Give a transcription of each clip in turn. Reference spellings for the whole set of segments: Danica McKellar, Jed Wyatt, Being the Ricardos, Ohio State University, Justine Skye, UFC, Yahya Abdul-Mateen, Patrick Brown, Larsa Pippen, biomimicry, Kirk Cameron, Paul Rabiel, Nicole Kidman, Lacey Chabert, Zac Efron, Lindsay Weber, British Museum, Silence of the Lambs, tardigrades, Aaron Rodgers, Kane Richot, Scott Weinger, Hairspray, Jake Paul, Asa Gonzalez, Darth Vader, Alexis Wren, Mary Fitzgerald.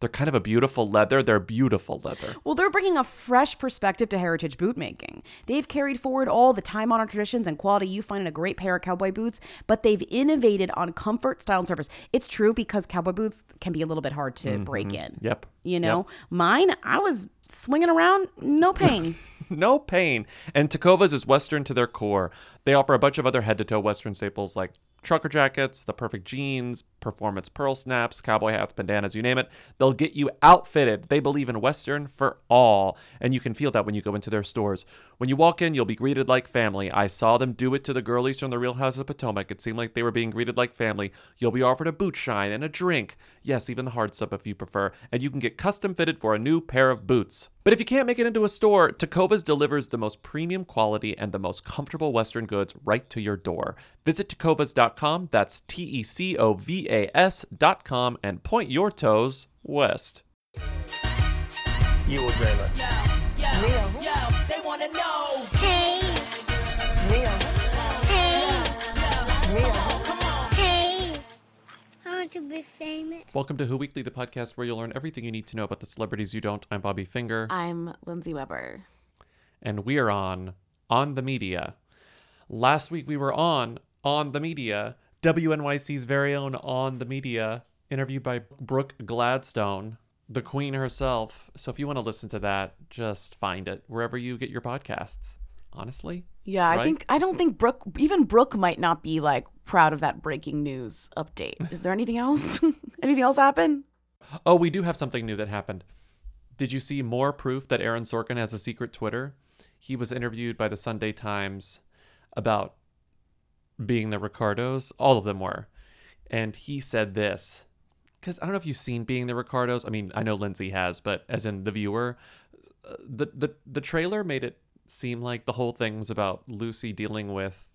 They're kind of a beautiful leather. They're beautiful leather. Well, they're bringing a fresh perspective to heritage boot making. They've carried forward all the time-honored traditions and quality you find in a great pair of cowboy boots, but they've innovated on comfort, style, and service. It's true because cowboy boots can be a little bit hard to break in. Yep. You know? Yep. Mine, I was swinging around, no pain. No pain. And Tecovas is Western to their core. They offer a bunch of other head-to-toe Western staples like trucker jackets, the perfect jeans, performance pearl snaps, cowboy hats, bandanas, you name it. They'll get you outfitted. They believe in Western for all. And you can feel that when you go into their stores. When you walk in, you'll be greeted like family. I saw them do it to the girlies from the Real Houses of Potomac. It seemed like they were being greeted like family. You'll be offered a boot shine and a drink. Yes, even the hard stuff if you prefer. And you can get custom fitted for a new pair of boots. But if you can't make it into a store, Tecovas delivers the most premium quality and the most comfortable Western goods right to your door. Visit Tecovas.com, that's Tecovas.com, and point your toes west. You will dream it. They want to know. Hey. To be famous. Welcome to Who Weekly, the podcast where you'll learn everything you need to know about the celebrities you don't. I'm Bobby Finger. I'm Lindsay Weber. And we are on the Media. Last week we were on the Media, WNYC's very own On the Media, interviewed by Brooke Gladstone, the queen herself. So if you want to listen to that, just find it wherever you get your podcasts. Honestly. Yeah, right? I don't think Brooke might not be like proud of that breaking news update. Is there anything else? Anything else happen? Oh, we do have something new that happened. Did you see more proof that Aaron Sorkin has a secret Twitter? He was interviewed by the Sunday Times about Being the Ricardos. All of them were. And he said this. Because I don't know if you've seen Being the Ricardos. I mean, I know Lindsay has, but as in the viewer, the trailer made it seem like the whole thing was about Lucy dealing with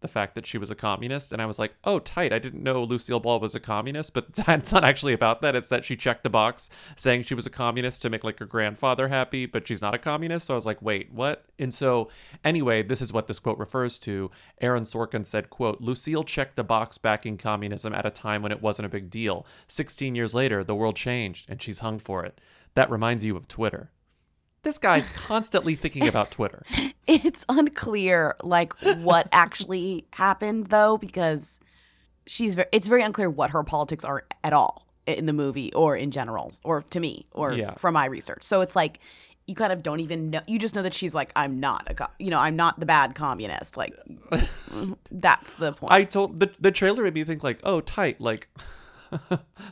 the fact that she was a communist, and I was like, oh, tight, I didn't know Lucille Ball was a communist, but it's not actually about that. It's that she checked the box saying she was a communist to make like her grandfather happy, but she's not a communist. So I was like, wait, what? And so anyway, this is what this quote refers to. Aaron Sorkin said, quote, Lucille checked the box backing communism at a time when it wasn't a big deal. 16 years later, the world changed and she's hung for it. That reminds you of Twitter. This guy's constantly thinking about Twitter. It's unclear, like, what actually happened, though, because it's very unclear what her politics are at all in the movie or in general or to me or from my research. So it's like you kind of don't even know. You just know that she's like, I'm not a I'm not the bad communist. Like, that's the point. I told the trailer made me think like, oh, tight, like –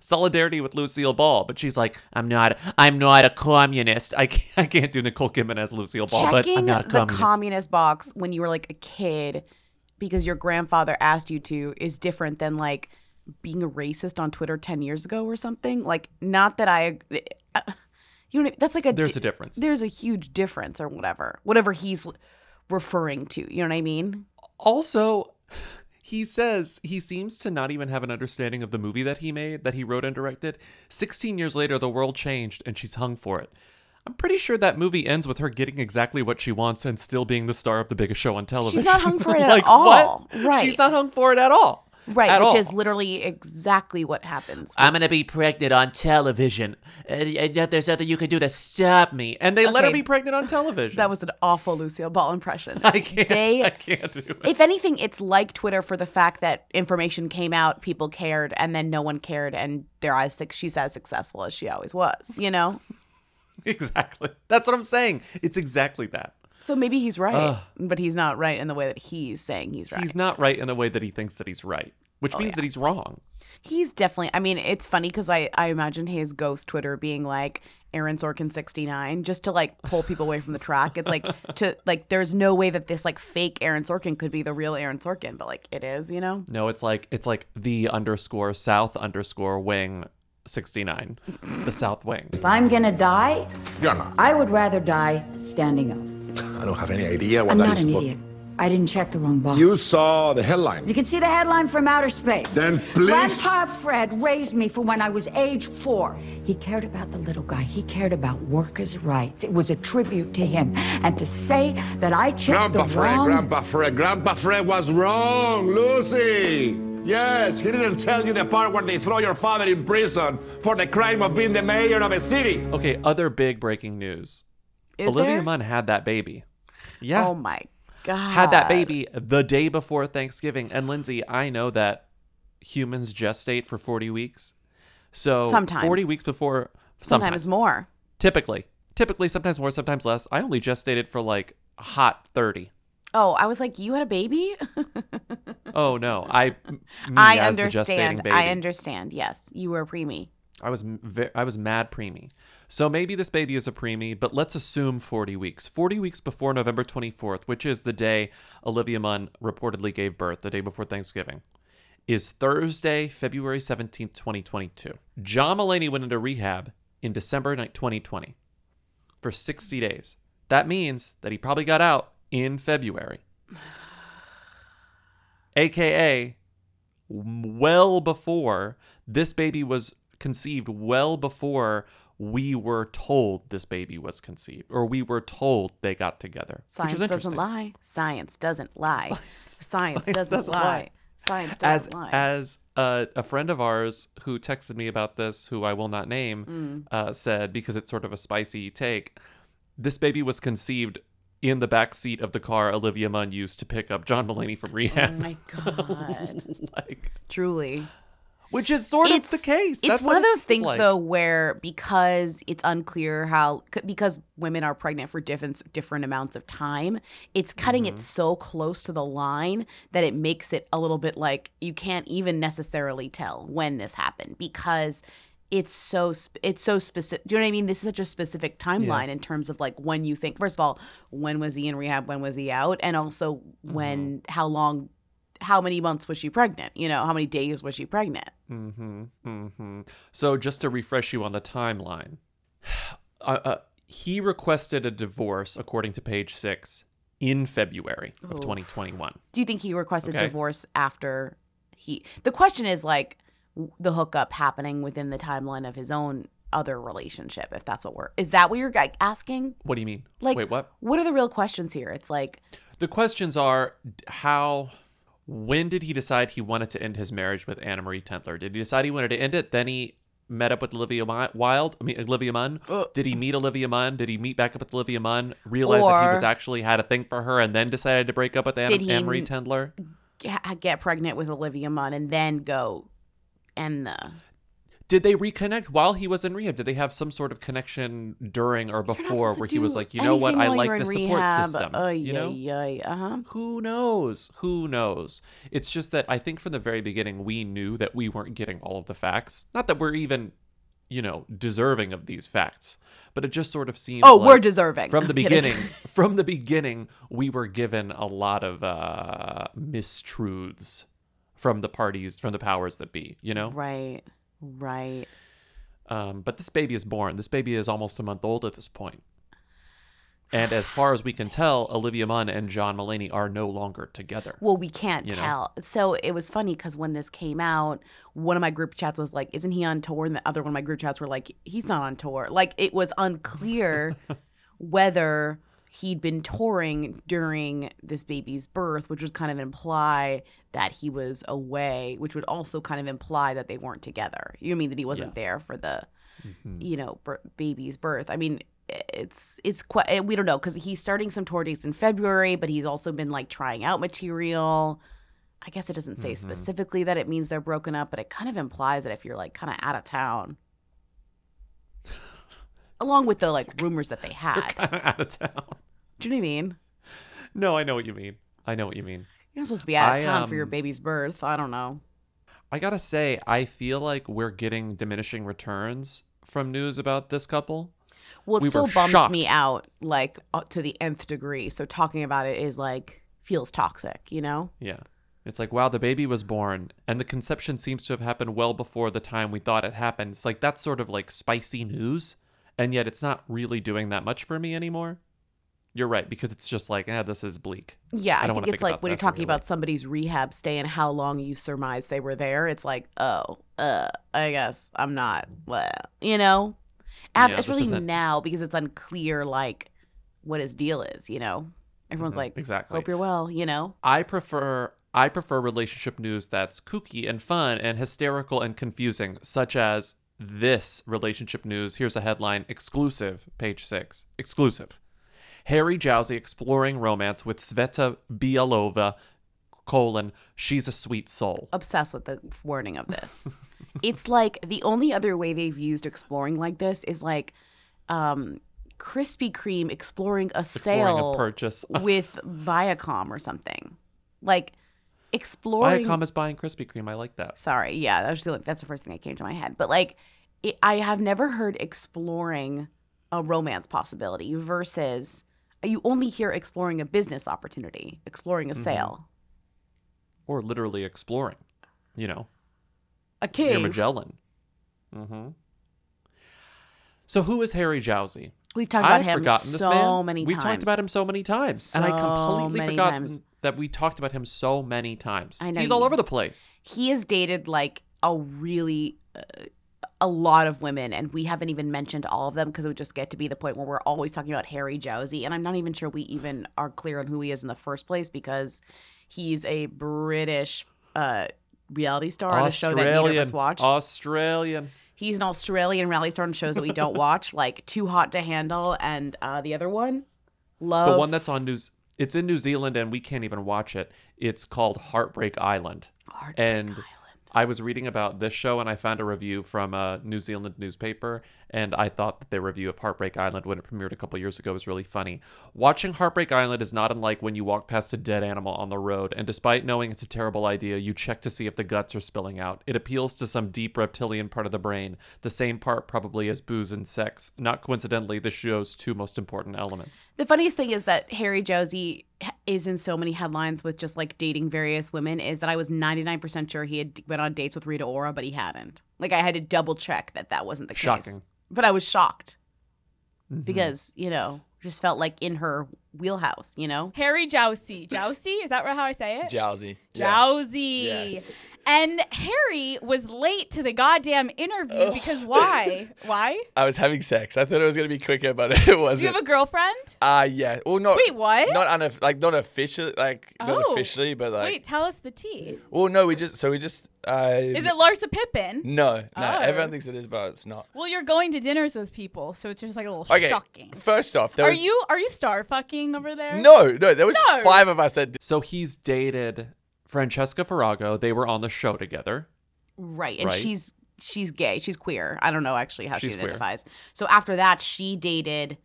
solidarity with Lucille Ball, but she's like, I'm not a communist. I can't do Nicole Kidman as Lucille Ball. Checking but I'm not a communist. The communist box when you were like a kid because your grandfather asked you to is different than like being a racist on Twitter 10 years ago or something. Like, not that I you know what I mean? That's like there's a difference. There's a huge difference or whatever he's referring to. You know what I mean? Also, he says he seems to not even have an understanding of the movie that he made, that he wrote and directed. 16 years later, the world changed and she's hung for it. I'm pretty sure that movie ends with her getting exactly what she wants and still being the star of the biggest show on television. She's not hung for it like, at all. What? Right. She's not hung for it at all. Right, which is literally exactly what happens. I'm going to be pregnant on television. And there's nothing you can do to stop me. And they let her be pregnant on television. That was an awful Lucille Ball impression. I can't do it. If anything, it's like Twitter for the fact that information came out, people cared, and then no one cared, and she's as successful as she always was, you know? Exactly. That's what I'm saying. It's exactly that. So maybe he's right, but he's not right in the way that he's saying he's right. He's not right in the way that he thinks that he's right. which means that he's wrong. He's definitely, I mean, it's funny because I imagine his ghost Twitter being like Aaron Sorkin 69 just to like pull people away from the track. It's like to like there's no way that this like fake Aaron Sorkin could be the real Aaron Sorkin, but like it is, you know? No, it's like the _ south _ wing 69, the south wing. If I'm gonna die, you're not. I would rather die standing up. I don't have any idea what I'm that not is. An idiot. I didn't check the wrong box. You saw the headline. You can see the headline from outer space. Then please. Grandpa Fred raised me from when I was age 4. He cared about the little guy. He cared about workers' rights. It was a tribute to him. And to say that I checked Grandpa Fred was wrong, Lucy. Yes, he didn't tell you the part where they throw your father in prison for the crime of being the mayor of a city. Okay, other big breaking news. Olivia Munn had that baby. Yeah. Oh my God. Had that baby the day before Thanksgiving. And Lindsay, I know that humans gestate for 40 weeks. So sometimes. 40 weeks before. Sometimes more. Typically, sometimes more, sometimes less. I only gestated for like a hot 30. Oh, I was like, you had a baby? Oh, no. I understand. Baby. I understand. Yes. You were a preemie. I was mad preemie. So maybe this baby is a preemie, but let's assume 40 weeks. 40 weeks before November 24th, which is the day Olivia Munn reportedly gave birth, the day before Thanksgiving, is Thursday, February 17th, 2022. John Mulaney went into rehab in December 2020 for 60 days. That means that he probably got out in February, aka well before this baby was conceived, well before we were told this baby was conceived, or we were told they got together. Science doesn't lie. Science doesn't lie. As a friend of ours who texted me about this, who I will not name, said, because it's sort of a spicy take, this baby was conceived in the back seat of the car Olivia Munn used to pick up John Mulaney from rehab. Oh my God. Like, truly. Which is sort of the case. It's one of those things, like, though, where because it's unclear because women are pregnant for different amounts of time, it's cutting it so close to the line that it makes it a little bit like you can't even necessarily tell when this happened because it's so specific. Do you know what I mean? This is such a specific timeline in terms of like when you think, first of all, when was he in rehab? When was he out? And also when, how long, how many months was she pregnant? You know, how many days was she pregnant? So just to refresh you on the timeline, he requested a divorce, according to Page Six, in February of 2021. Do you think he requested divorce after the question is like, the hookup happening within the timeline of his own other relationship, if that's what is that what you're asking? What do you mean? Like, wait, what? What are the real questions here? It's like, the questions are when did he decide he wanted to end his marriage with Anna Marie Tendler? Did he decide he wanted to end it? Then he met up with Olivia Munn. Did he meet Olivia Munn? Did he meet back up with Olivia Munn? Realized that he had a thing for her and then decided to break up with Anna Marie Tendler? Get pregnant with Olivia Munn and then go. Did they reconnect while he was in rehab? Did they have some sort of connection during or before where he was like, you know what, I like the support system. You know? Who knows? It's just that I think from the very beginning, we knew that we weren't getting all of the facts. Not that we're even, deserving of these facts, but it just sort of seems like we're deserving. From the beginning, we were given a lot of mistruths. From the powers that be, Right. But this baby is born. This baby is almost a month old at this point. And as far as we can tell, Olivia Munn and John Mulaney are no longer together. Well, we can't tell. So it was funny because when this came out, one of my group chats was like, isn't he on tour? And the other one of my group chats were like, he's not on tour. Like, it was unclear whether he'd been touring during this baby's birth, which would kind of imply that he was away, which would also kind of imply that they weren't together. You mean that he wasn't there for the, baby's birth. I mean, it's quite, we don't know, because he's starting some tour dates in February, but he's also been like trying out material. I guess it doesn't say specifically that it means they're broken up, but it kind of implies that if you're like kind of out of town. Along with the like rumors that they had. You're kind of out of town. Do you know what I mean? No, I know what you mean. You're not supposed to be out of town for your baby's birth. I don't know. I gotta say, I feel like we're getting diminishing returns from news about this couple. Well, it still bumps me out, like, to the nth degree. So talking about it is, like, feels toxic, you know? Yeah. It's like, wow, the baby was born, and the conception seems to have happened well before the time we thought it happened. It's like, that's sort of, like, spicy news, and yet it's not really doing that much for me anymore. You're right, because it's just like, this is bleak. Yeah, I think it's like when you're talking about somebody's rehab stay and how long you surmise they were there, it's like, I guess I'm not, you know? Especially now, because it's unclear, like, what his deal is, you know? Everyone's like, exactly. Hope you're well, you know? I prefer relationship news that's kooky and fun and hysterical and confusing, such as this relationship news. Here's a headline, exclusive, page 6. Exclusive. Harry Jowsey exploring romance with Sveta Bilyalova, she's a sweet soul. Obsessed with the wording of this. It's like the only other way they've used exploring like this is like Krispy Kreme exploring a purchase with Viacom or something. Like exploring. Viacom is buying Krispy Kreme. I like that. Sorry. Yeah. That's the first thing that came to my head. But like I have never heard exploring a romance possibility versus you only hear exploring a business opportunity, exploring a sale. Or literally exploring, you know. A cave. Near Magellan. Mm-hmm. So who is Harry Jowsey? We've talked about him so many times. We've talked about him so many times. So and I completely forgot that we talked about him so many times. I know. He's all over the place. He has dated like a really a lot of women, and we haven't even mentioned all of them because it would just get to be the point where we're always talking about Harry Jowsey, and I'm not even sure we even are clear on who he is in the first place because he's a British reality star on a show that neither of us watch. He's an Australian reality star on shows that we don't watch, like Too Hot to Handle and the other one, The one that's on news. It's in New Zealand and we can't even watch it. It's called Heartbreak Island. I was reading about this show and I found a review from a New Zealand newspaper, and I thought that their review of Heartbreak Island when it premiered a couple years ago was really funny. Watching Heartbreak Island is not unlike when you walk past a dead animal on the road, and despite knowing it's a terrible idea, you check to see if the guts are spilling out. It appeals to some deep reptilian part of the brain, the same part probably as booze and sex. Not coincidentally, the show's two most important elements. The funniest thing is that Harry Jowsey is in so many headlines with just like dating various women is that I was 99% sure he had been on dates with Rita Ora, but he hadn't. Like I had to double check that wasn't the case. Shocking. But I was shocked because, you know, just felt like in her wheelhouse, you know? Harry Jowsey. Jowsey? Is that how I say it? Jowsey. Jowsey. Yes. And Harry was late to the goddamn interview because why? Why? I was having sex. I thought it was going to be quicker, but it wasn't. Do you have a girlfriend? Yeah. Well, not. Wait, what? Not officially, but like. Wait, tell us the tea. Well, no, we just. Is it Larsa Pippen? No. Everyone thinks it is, but it's not. Well, you're going to dinners with people, so it's just like a little shocking. First off, are you star fucking over there? No. There was five of us that. So he's dated Francesca Farrago. They were on the show together. Right. And she's gay. She's queer. I don't know actually how she identifies. So after that, she dated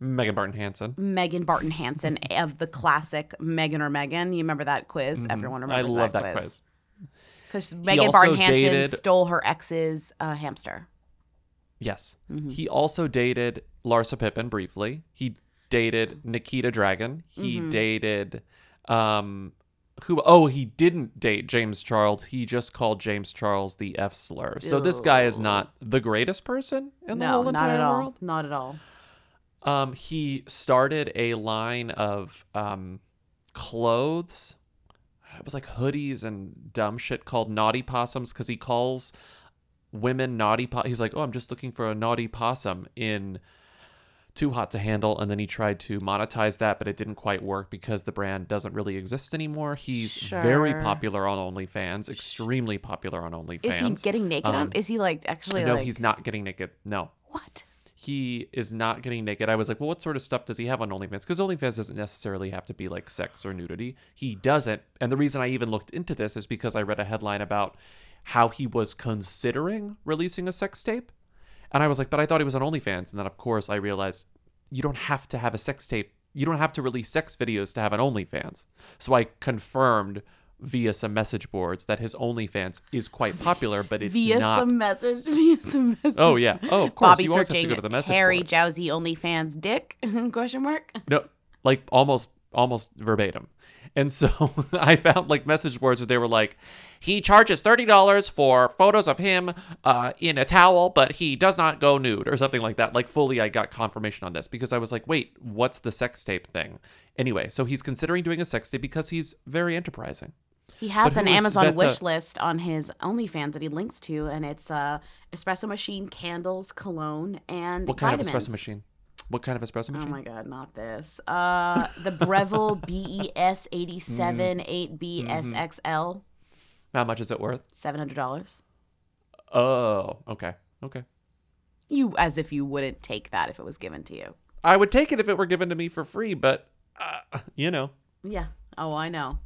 Megan Barton Hansen of the classic Megan or Megan. You remember that quiz? Mm-hmm. Everyone remembers that quiz. I love that quiz. Because Megan Barton Hansen stole her ex's hamster. Yes. Mm-hmm. He also dated Larsa Pippen briefly. He dated Nikita Dragon. He dated... he didn't date James Charles. He just called James Charles the F slur. So this guy is not the greatest person in the whole entire world. Not at all. He started a line of clothes. It was like hoodies and dumb shit called Naughty Possums because he calls women naughty. He's like, I'm just looking for a naughty possum in Too Hot to Handle, and then he tried to monetize that, but it didn't quite work because the brand doesn't really exist anymore. He's very popular on OnlyFans, extremely popular on OnlyFans. Is he getting naked? Is he like actually? No, he's not getting naked. No. What? He is not getting naked. I was like, well, what sort of stuff does he have on OnlyFans? Because OnlyFans doesn't necessarily have to be like sex or nudity. He doesn't, and the reason I even looked into this is because I read a headline about how he was considering releasing a sex tape. And I was like, but I thought he was on OnlyFans. And then, of course, I realized you don't have to have a sex tape. You don't have to release sex videos to have an OnlyFans. So I confirmed via some message boards that his OnlyFans is quite popular, but it's via some message. Oh yeah. Oh, of course. Bobby you always have to go to the message Harry Jowsey OnlyFans dick? Question mark. No, like almost verbatim. And so I found like message boards where they were like, he charges $30 for photos of him in a towel, but he does not go nude or something like that. Like fully I got confirmation on this because I was like, wait, what's the sex tape thing? Anyway, so he's considering doing a sex tape because he's very enterprising. He has an Amazon wish list on his OnlyFans that he links to, and it's espresso machine, candles, cologne, and vitamins. Kind of espresso machine? What kind of espresso machine? Oh my God, not this. The Breville BES 87 8BSXL. How much is it worth? $700. Oh, okay. Okay. You, as if you wouldn't take that if it was given to you. I would take it if it were given to me for free, but, you know. Yeah. Oh, I know.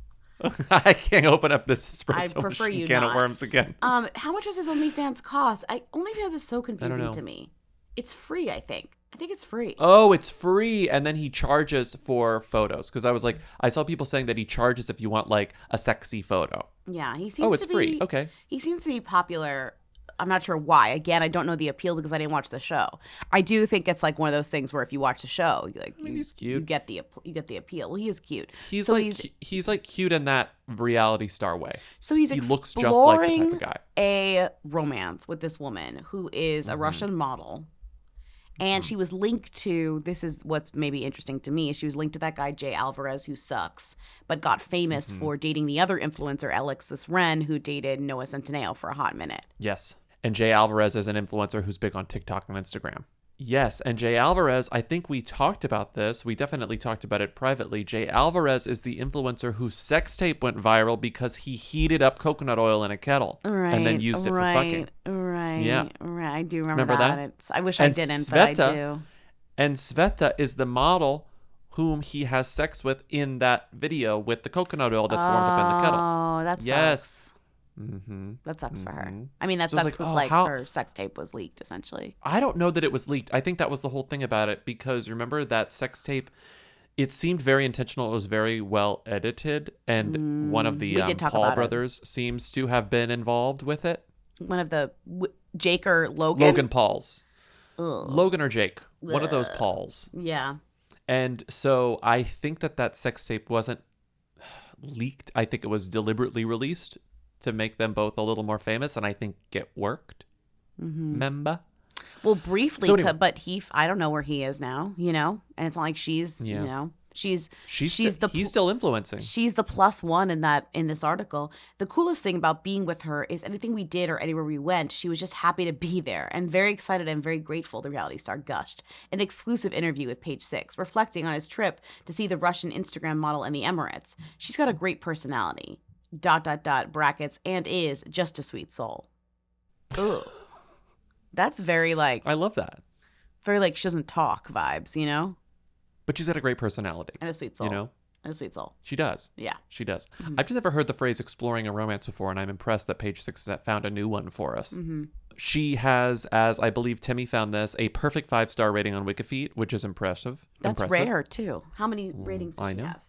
I can't open up this espresso machine can of worms again. How much does his OnlyFans cost? OnlyFans is so confusing to me. It's free, I think. I think it's free. Oh, it's free. And then he charges for photos. Because I was like, I saw people saying that he charges if you want like a sexy photo. Yeah. He seems free. Okay. He seems to be popular. I'm not sure why. Again, I don't know the appeal because I didn't watch the show. I do think it's like one of those things where if you watch the show, you're like, he's cute. You get the appeal. Well, he is cute. He's like cute in that reality star way. So he looks just like the type of guy. A romance with this woman who is a Russian model. And she was linked to, this is what's maybe interesting to me, she was linked to that guy, Jay Alvarez, who sucks, but got famous for dating the other influencer, Alexis Wren, who dated Noah Centineo for a hot minute. Yes. And Jay Alvarez is an influencer who's big on TikTok and Instagram. Yes. And Jay Alvarez, I think we talked about this. We definitely talked about it privately. Jay Alvarez is the influencer whose sex tape went viral because he heated up coconut oil in a kettle and then used it for fucking. Yeah, right. I do remember that. I wish I didn't, but I do. And Sveta is the model whom he has sex with in that video with the coconut oil that's warmed up in the kettle. Oh, that sucks. Yes. Mm-hmm. That sucks for her. I mean, that sucks because her sex tape was leaked, essentially. I don't know that it was leaked. I think that was the whole thing about it because remember that sex tape, it seemed very intentional. It was very well edited. And one of the Paul brothers seems to have been involved with it. One of the Jake or Logan? Logan Pauls. Ugh. Logan or Jake. Ugh. One of those Pauls. Yeah. And so I think that sex tape wasn't leaked. I think it was deliberately released to make them both a little more famous. And I think it worked. Mm-hmm. Remember? Well, briefly, so anyway. But I don't know where he is now, you know? And it's not like she's, you know. He's still influencing. She's the plus one in this article. The coolest thing about being with her is anything we did or anywhere we went, she was just happy to be there and very excited and very grateful, the reality star gushed. An exclusive interview with Page Six, reflecting on his trip to see the Russian Instagram model in the Emirates. She's got a great personality, ... brackets, and is just a sweet soul. Ooh. That's very like. I love that. Very like she doesn't talk vibes, you know? But she's got a great personality. And a sweet soul. You know? And a sweet soul. She does. Yeah. She does. Mm-hmm. I've just never heard the phrase exploring a romance before, and I'm impressed that Page Six found a new one for us. Mm-hmm. She has, as I believe Timmy found this, a perfect 5-star rating on Wikifeet, which is impressive. That's rare, too. How many ratings does she have?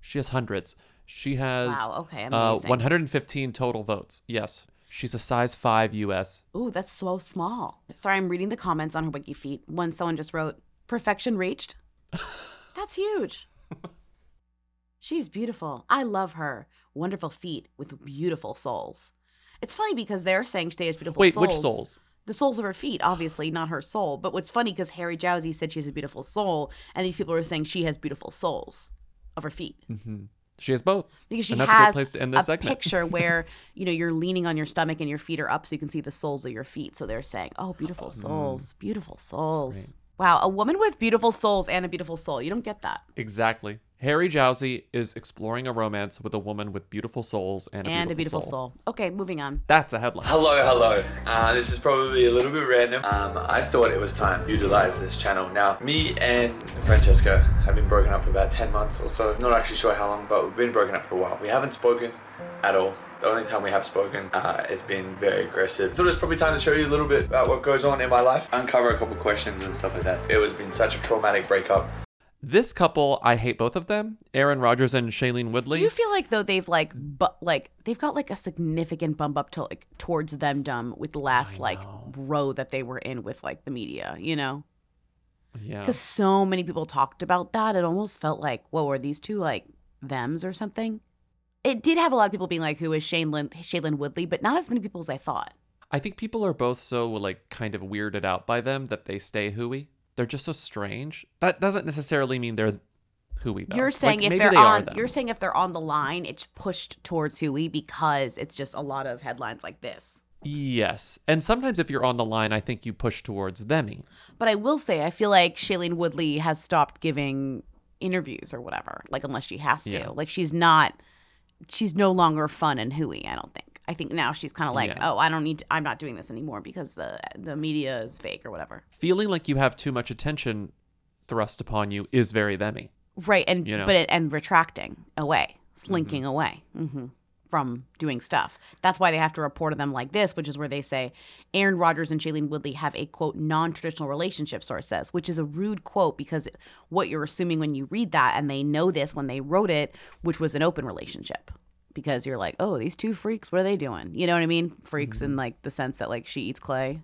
She has hundreds. She has 115 total votes. Yes. She's a size 5 U.S. Ooh, that's so small. Sorry, I'm reading the comments on her Wikifeet. Someone just wrote, perfection reached. That's huge. She's beautiful. I love her. Wonderful feet with beautiful souls. It's funny because they're saying she has beautiful souls. Wait, which souls? The soles of her feet, obviously, not her soul. But what's funny because Harry Jowsey said she has a beautiful soul, and these people are saying she has beautiful souls of her feet. Mm-hmm. She has both. Because she has a great place to end this segment. Picture where, you know, you're leaning on your stomach and your feet are up so you can see the soles of your feet. So they're saying, oh, beautiful souls, beautiful souls. Great. Wow, a woman with beautiful souls and a beautiful soul. You don't get that. Exactly. Harry Jowsey is exploring a romance with a woman with beautiful souls and a beautiful soul. Okay, moving on. That's a headline. Hello. This is probably a little bit random. I thought it was time to utilize this channel. Now, me and Francesca have been broken up for about 10 months or so. Not actually sure how long, but we've been broken up for a while. We haven't spoken at all. The only time we have spoken, it's been very aggressive. Thought it's probably time to show you a little bit about what goes on in my life, uncover a couple questions and stuff like that. It has been such a traumatic breakup. This couple, I hate both of them, Aaron Rodgers and Shailene Woodley. Do you feel like, though, they've they've got like a significant bump up to like towards them dumb with the last like row that they were in with like the media, you know? Yeah. Because so many people talked about that. It almost felt like, whoa, are these two like thems or something? It did have a lot of people being like, who is Shailene Woodley? But not as many people as I thought. I think people are both so like kind of weirded out by them that they stay hooey. They're just so strange. That doesn't necessarily mean they're hooey, though. You're saying like, if they're on the line, it's pushed towards hooey because it's just a lot of headlines like this. Yes. And sometimes if you're on the line, I think you push towards them-y. But I will say, I feel like Shailene Woodley has stopped giving interviews or whatever, like unless she has to. Yeah. Like she's no longer fun and hooey, I don't think. I think now she's kind of like, I'm not doing this anymore because the media is fake or whatever. Feeling like you have too much attention thrust upon you is very them-y. Right, and you know? and retracting away, slinking away from doing stuff. That's why they have to report on them like this, which is where they say Aaron Rodgers and Shailene Woodley have a, quote, non-traditional relationship, source says, which is a rude quote because what you're assuming when you read that, and they know this when they wrote it, which was an open relationship. Because you're like, oh, these two freaks, what are they doing? You know what I mean? Freaks in like the sense that like she eats clay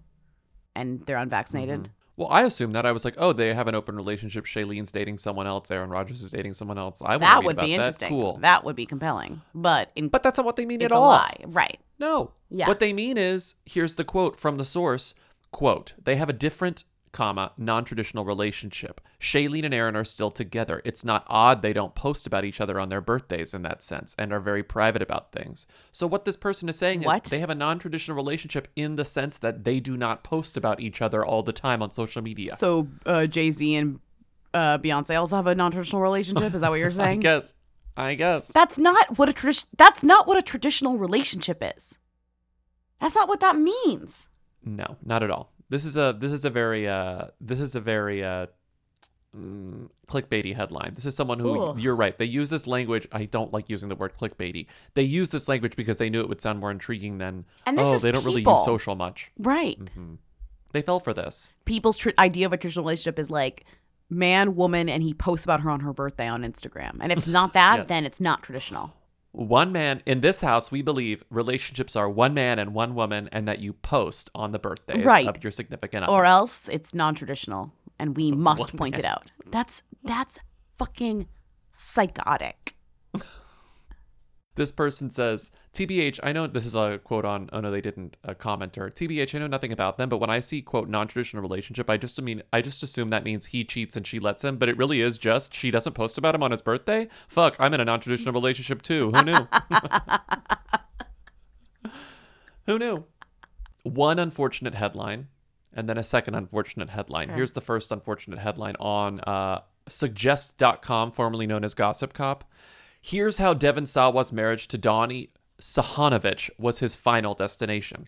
and they're unvaccinated. Well, I assumed that. I was like, oh, they have an open relationship. Shailene's dating someone else. Aaron Rodgers is dating someone else. That would be interesting. That. Cool. That would be compelling. But that's not what they mean at all. It's a lie. Right. No. Yeah. What they mean is, here's the quote from the source, quote, they have a different, comma, non-traditional relationship. Shailene and Aaron are still together. It's not odd they don't post about each other on their birthdays in that sense and are very private about things. So what this person is saying is they have a non-traditional relationship in the sense that they do not post about each other all the time on social media. So Jay-Z and Beyonce also have a non-traditional relationship? Is that what you're saying? I guess. That's not what a traditional relationship is. That's not what that means. No, not at all. This is a very clickbaity headline. This is someone who, you're right, they use this language. I don't like using the word clickbaity. They use this language because they knew it would sound more intriguing than, they don't really use social much. Right. Mm-hmm. They fell for this. People's idea of a traditional relationship is like man, woman, and he posts about her on her birthday on Instagram. And if not that, then it's not traditional. One man in this house, we believe relationships are one man and one woman, and that you post on the birthdays of your significant other, or else it's non-traditional, and we must point it out. That's fucking psychotic. This person says, "TBH, I know this is a quote on. Oh no, they didn't. A commenter. TBH, I know nothing about them, but when I see quote non-traditional relationship, I just assume that means he cheats and she lets him, but it really is just she doesn't post about him on his birthday. Fuck, I'm in a non-traditional relationship too. Who knew? Who knew? One unfortunate headline, and then a second unfortunate headline. Sure. Here's the first unfortunate headline on suggest.com, formerly known as Gossip Cop. Here's how Devon Sawa's marriage to Donnie Sahanovich was his final destination.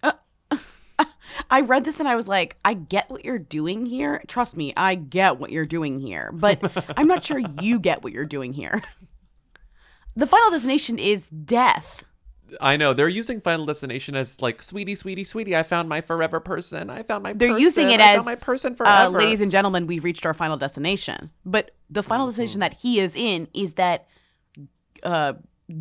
I read this and I was like, I get what you're doing here. Trust me, I get what you're doing here. But I'm not sure you get what you're doing here. The final destination is death. I know. They're using final destination as like, sweetie, sweetie, sweetie, I found my forever person. They're using it as ladies and gentlemen, we've reached our final destination. But the final destination that he is in is that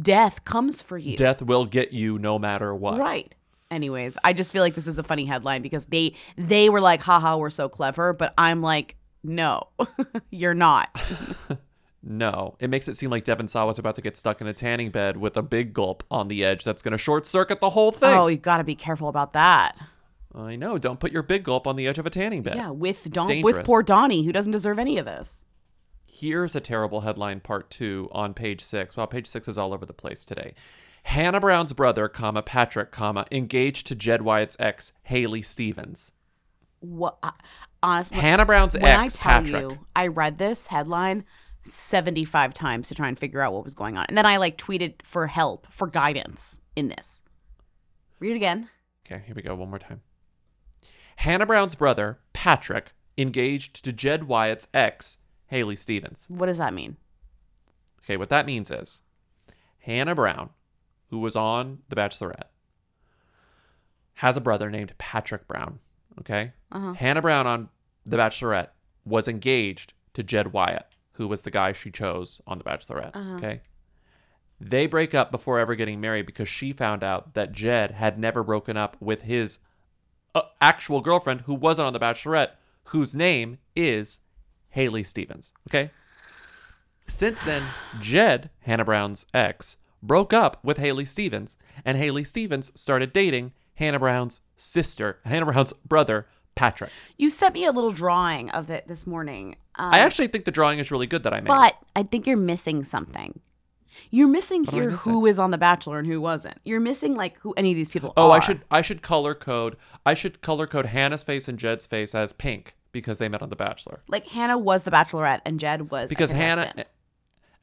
death comes for you. Death will get you no matter what. Right. Anyways, I just feel like this is a funny headline because they were like, haha, we're so clever. But I'm like, no, you're not. No. It makes it seem like Devon Sawa was about to get stuck in a tanning bed with a big gulp on the edge that's going to short circuit the whole thing. Oh, you got to be careful about that. I know. Don't put your big gulp on the edge of a tanning bed. Yeah, with poor Donnie, who doesn't deserve any of this. Here's a terrible headline, part two, on page 6. Well, page 6 is all over the place today. Hannah Brown's brother, comma, Patrick, comma, engaged to Jed Wyatt's ex, Haley Stevens. What? Honestly, Hannah Brown's ex, Patrick. When I tell you, I read this headline 75 times to try and figure out what was going on. And then I like tweeted for help, for guidance in this. Read it again. Okay, here we go. One more time. Hannah Brown's brother, Patrick, engaged to Jed Wyatt's ex, Haley Stevens. What does that mean? Okay, what that means is Hannah Brown, who was on The Bachelorette, has a brother named Patrick Brown, okay? Hannah Brown on The Bachelorette was engaged to Jed Wyatt. who was the guy she chose on The Bachelorette. Uh-huh. Okay. They break up before ever getting married because she found out that Jed had never broken up with his actual girlfriend who wasn't on The Bachelorette, whose name is Haley Stevens. Okay. Since then, Jed, Hannah Brown's ex, broke up with Haley Stevens, and Haley Stevens started dating Hannah Brown's sister, Hannah Brown's brother, Patrick. You sent me a little drawing of it this morning. I actually think the drawing is really good that I made. But I think you're missing something. You're missing here who is on The Bachelor and who wasn't. You're missing like who any of these people are. Oh, I should color code. I should color code Hannah's face and Jed's face as pink because they met on The Bachelor. Like Hannah was the Bachelorette and Jed was because Hannah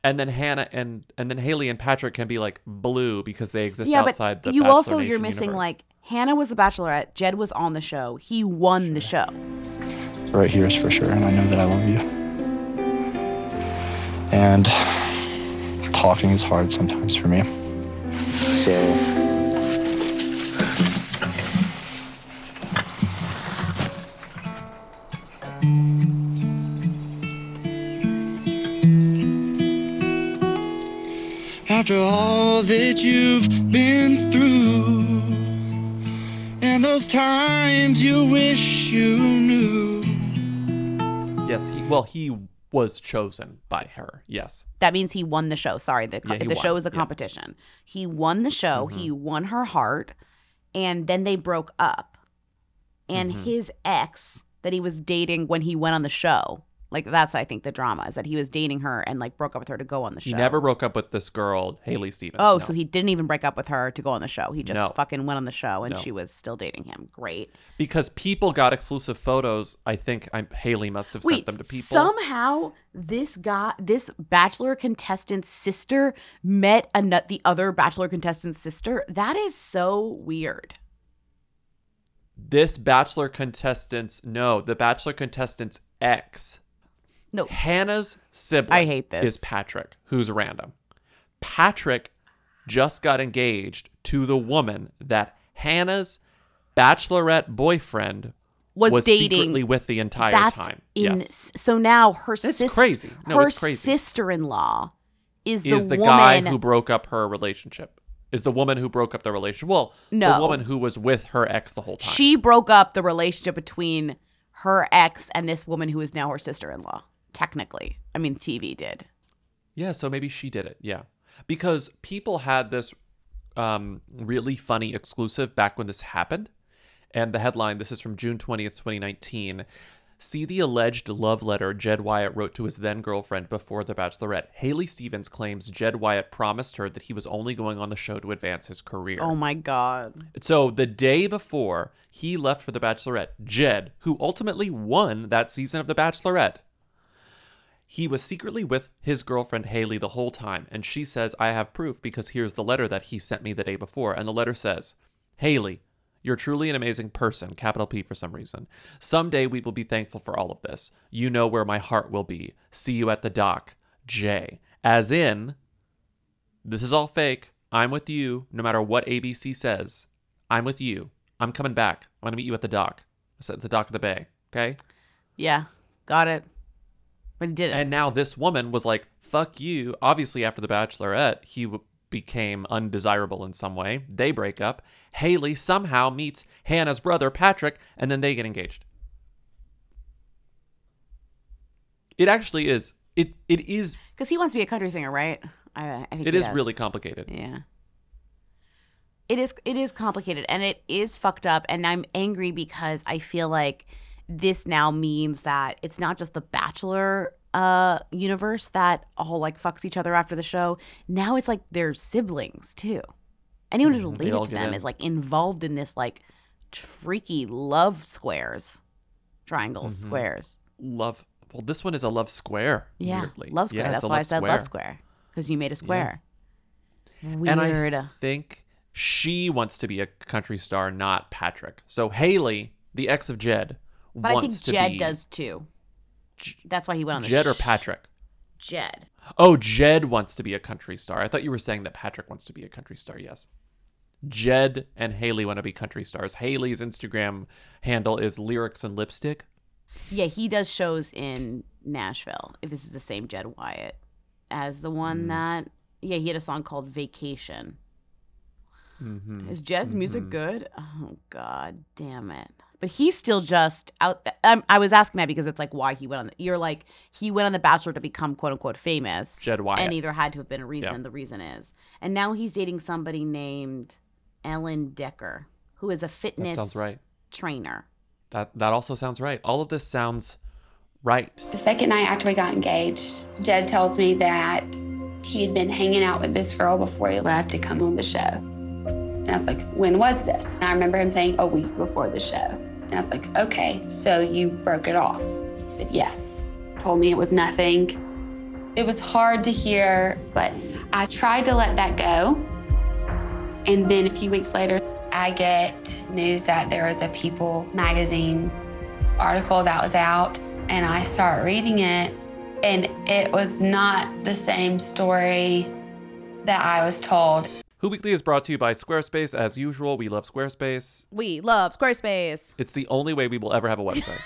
and then Haley and Patrick can be like blue because they exist outside the Bachelor Nation universe. Yeah, but you also you're missing like Hannah was the Bachelorette. Jed was on the show. He won the show. Right here is for sure, and I know that I love you. And talking is hard sometimes for me. So after all that you've been through, and those times you wish you knew. Yes, he was chosen by her. Yes. That means he won the show. Sorry. The show is a competition. Yeah. He won the show. Mm-hmm. He won her heart. And then they broke up. And his ex that he was dating when he went on the show, like that's, I think, the drama is that he was dating her and like broke up with her to go on the show. He never broke up with this girl, Haley Stevens. Oh, no. So he didn't even break up with her to go on the show. He just fucking went on the show and she was still dating him. Great. Because people got exclusive photos. I think Haley must have sent them to people. Somehow this Bachelor contestant's sister met the other Bachelor contestant's sister. That is so weird. The Bachelor contestant's ex. No. Hannah's sibling I hate this. Is Patrick, who's random. Patrick just got engaged to the woman that Hannah's bachelorette boyfriend was dating secretly with the entire time. Yes. So now her sister-in-law is the guy who broke up her relationship. Is the woman who broke up the relationship. Well, no. The woman who was with her ex the whole time. She broke up the relationship between her ex and this woman who is now her sister-in-law. Technically. I mean, TV did. Yeah, so maybe she did it. Yeah. Because people had this really funny exclusive back when this happened. And the headline, this is from June 20th, 2019. See the alleged love letter Jed Wyatt wrote to his then-girlfriend before The Bachelorette. Haley Stevens claims Jed Wyatt promised her that he was only going on the show to advance his career. Oh, my God. So the day before he left for The Bachelorette, Jed, who ultimately won that season of The Bachelorette, he was secretly with his girlfriend Haley the whole time. And she says, I have proof because here's the letter that he sent me the day before. And the letter says, Haley, you're truly an amazing person, capital P for some reason. Someday we will be thankful for all of this. You know where my heart will be. See you at the dock, Jay. As in, this is all fake. I'm with you, no matter what ABC says. I'm with you. I'm coming back. I'm going to meet you at the dock. It's at the dock of the bay, okay? Yeah, got it. But he did it. And now this woman was like, fuck you. Obviously, after The Bachelorette, he became undesirable in some way. They break up. Haley somehow meets Hannah's brother, Patrick, and then they get engaged. It actually is. It is. Because he wants to be a country singer, right? I think it is really complicated. Yeah. It is complicated, and it is fucked up, and I'm angry because I feel like this now means that it's not just The Bachelor universe that all like fucks each other after the show. Now it's like they're siblings too. Anyone who's related to them is like involved in this like freaky love triangles, squares. Love. Well, this one is a love square. Yeah, weirdly. Love square. Yeah, that's why I said love square because you made a square. Yeah. Weird. And I think she wants to be a country star, not Patrick. So Haley, the ex of Jed, but wants to be. But I think Jed does too. That's why he went on the show. Jed or Patrick? Jed. Oh, Jed wants to be a country star. I thought you were saying that Patrick wants to be a country star. Yes. Jed and Haley want to be country stars. Haley's Instagram handle is lyrics and lipstick. Yeah, he does shows in Nashville. If this is the same Jed Wyatt as the one that, yeah, he had a song called Vacation. Mm-hmm. Is Jed's music good? Oh, God damn it. But he's still just out. I was asking that because it's like why he went on. You're like, he went on The Bachelor to become quote unquote famous. Jed Wyatt. And there had to have been a reason. Yeah. The reason is. And now he's dating somebody named Ellen Decker, who is a fitness trainer. That also sounds right. All of this sounds right. The second night after we got engaged, Jed tells me that he had been hanging out with this girl before he left to come on the show. And I was like, when was this? And I remember him saying a week before the show. And I was like, okay, so you broke it off. He said, yes. Told me it was nothing. It was hard to hear, but I tried to let that go. And then a few weeks later, I get news that there was a People magazine article that was out, and I start reading it, and it was not the same story that I was told. Who Weekly is brought to you by Squarespace. As usual, we love Squarespace. We love Squarespace. It's the only way we will ever have a website.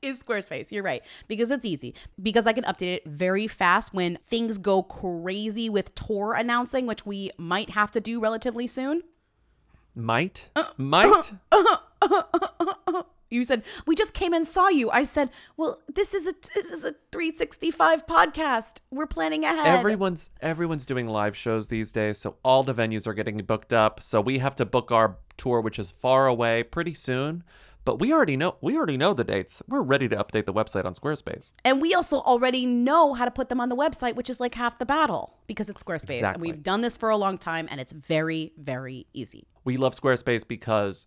Is Squarespace. You're right. Because it's easy. Because I can update it very fast when things go crazy with tour announcing, which we might have to do relatively soon. Might? You said, we just came and saw you. I said, well, this is a 365 podcast. We're planning ahead. Everyone's doing live shows these days, so all the venues are getting booked up. So we have to book our tour, which is far away, pretty soon. But we already know the dates. We're ready to update the website on Squarespace. And we also already know how to put them on the website, which is like half the battle because it's Squarespace. Exactly. And we've done this for a long time, and it's very, very easy. We love Squarespace because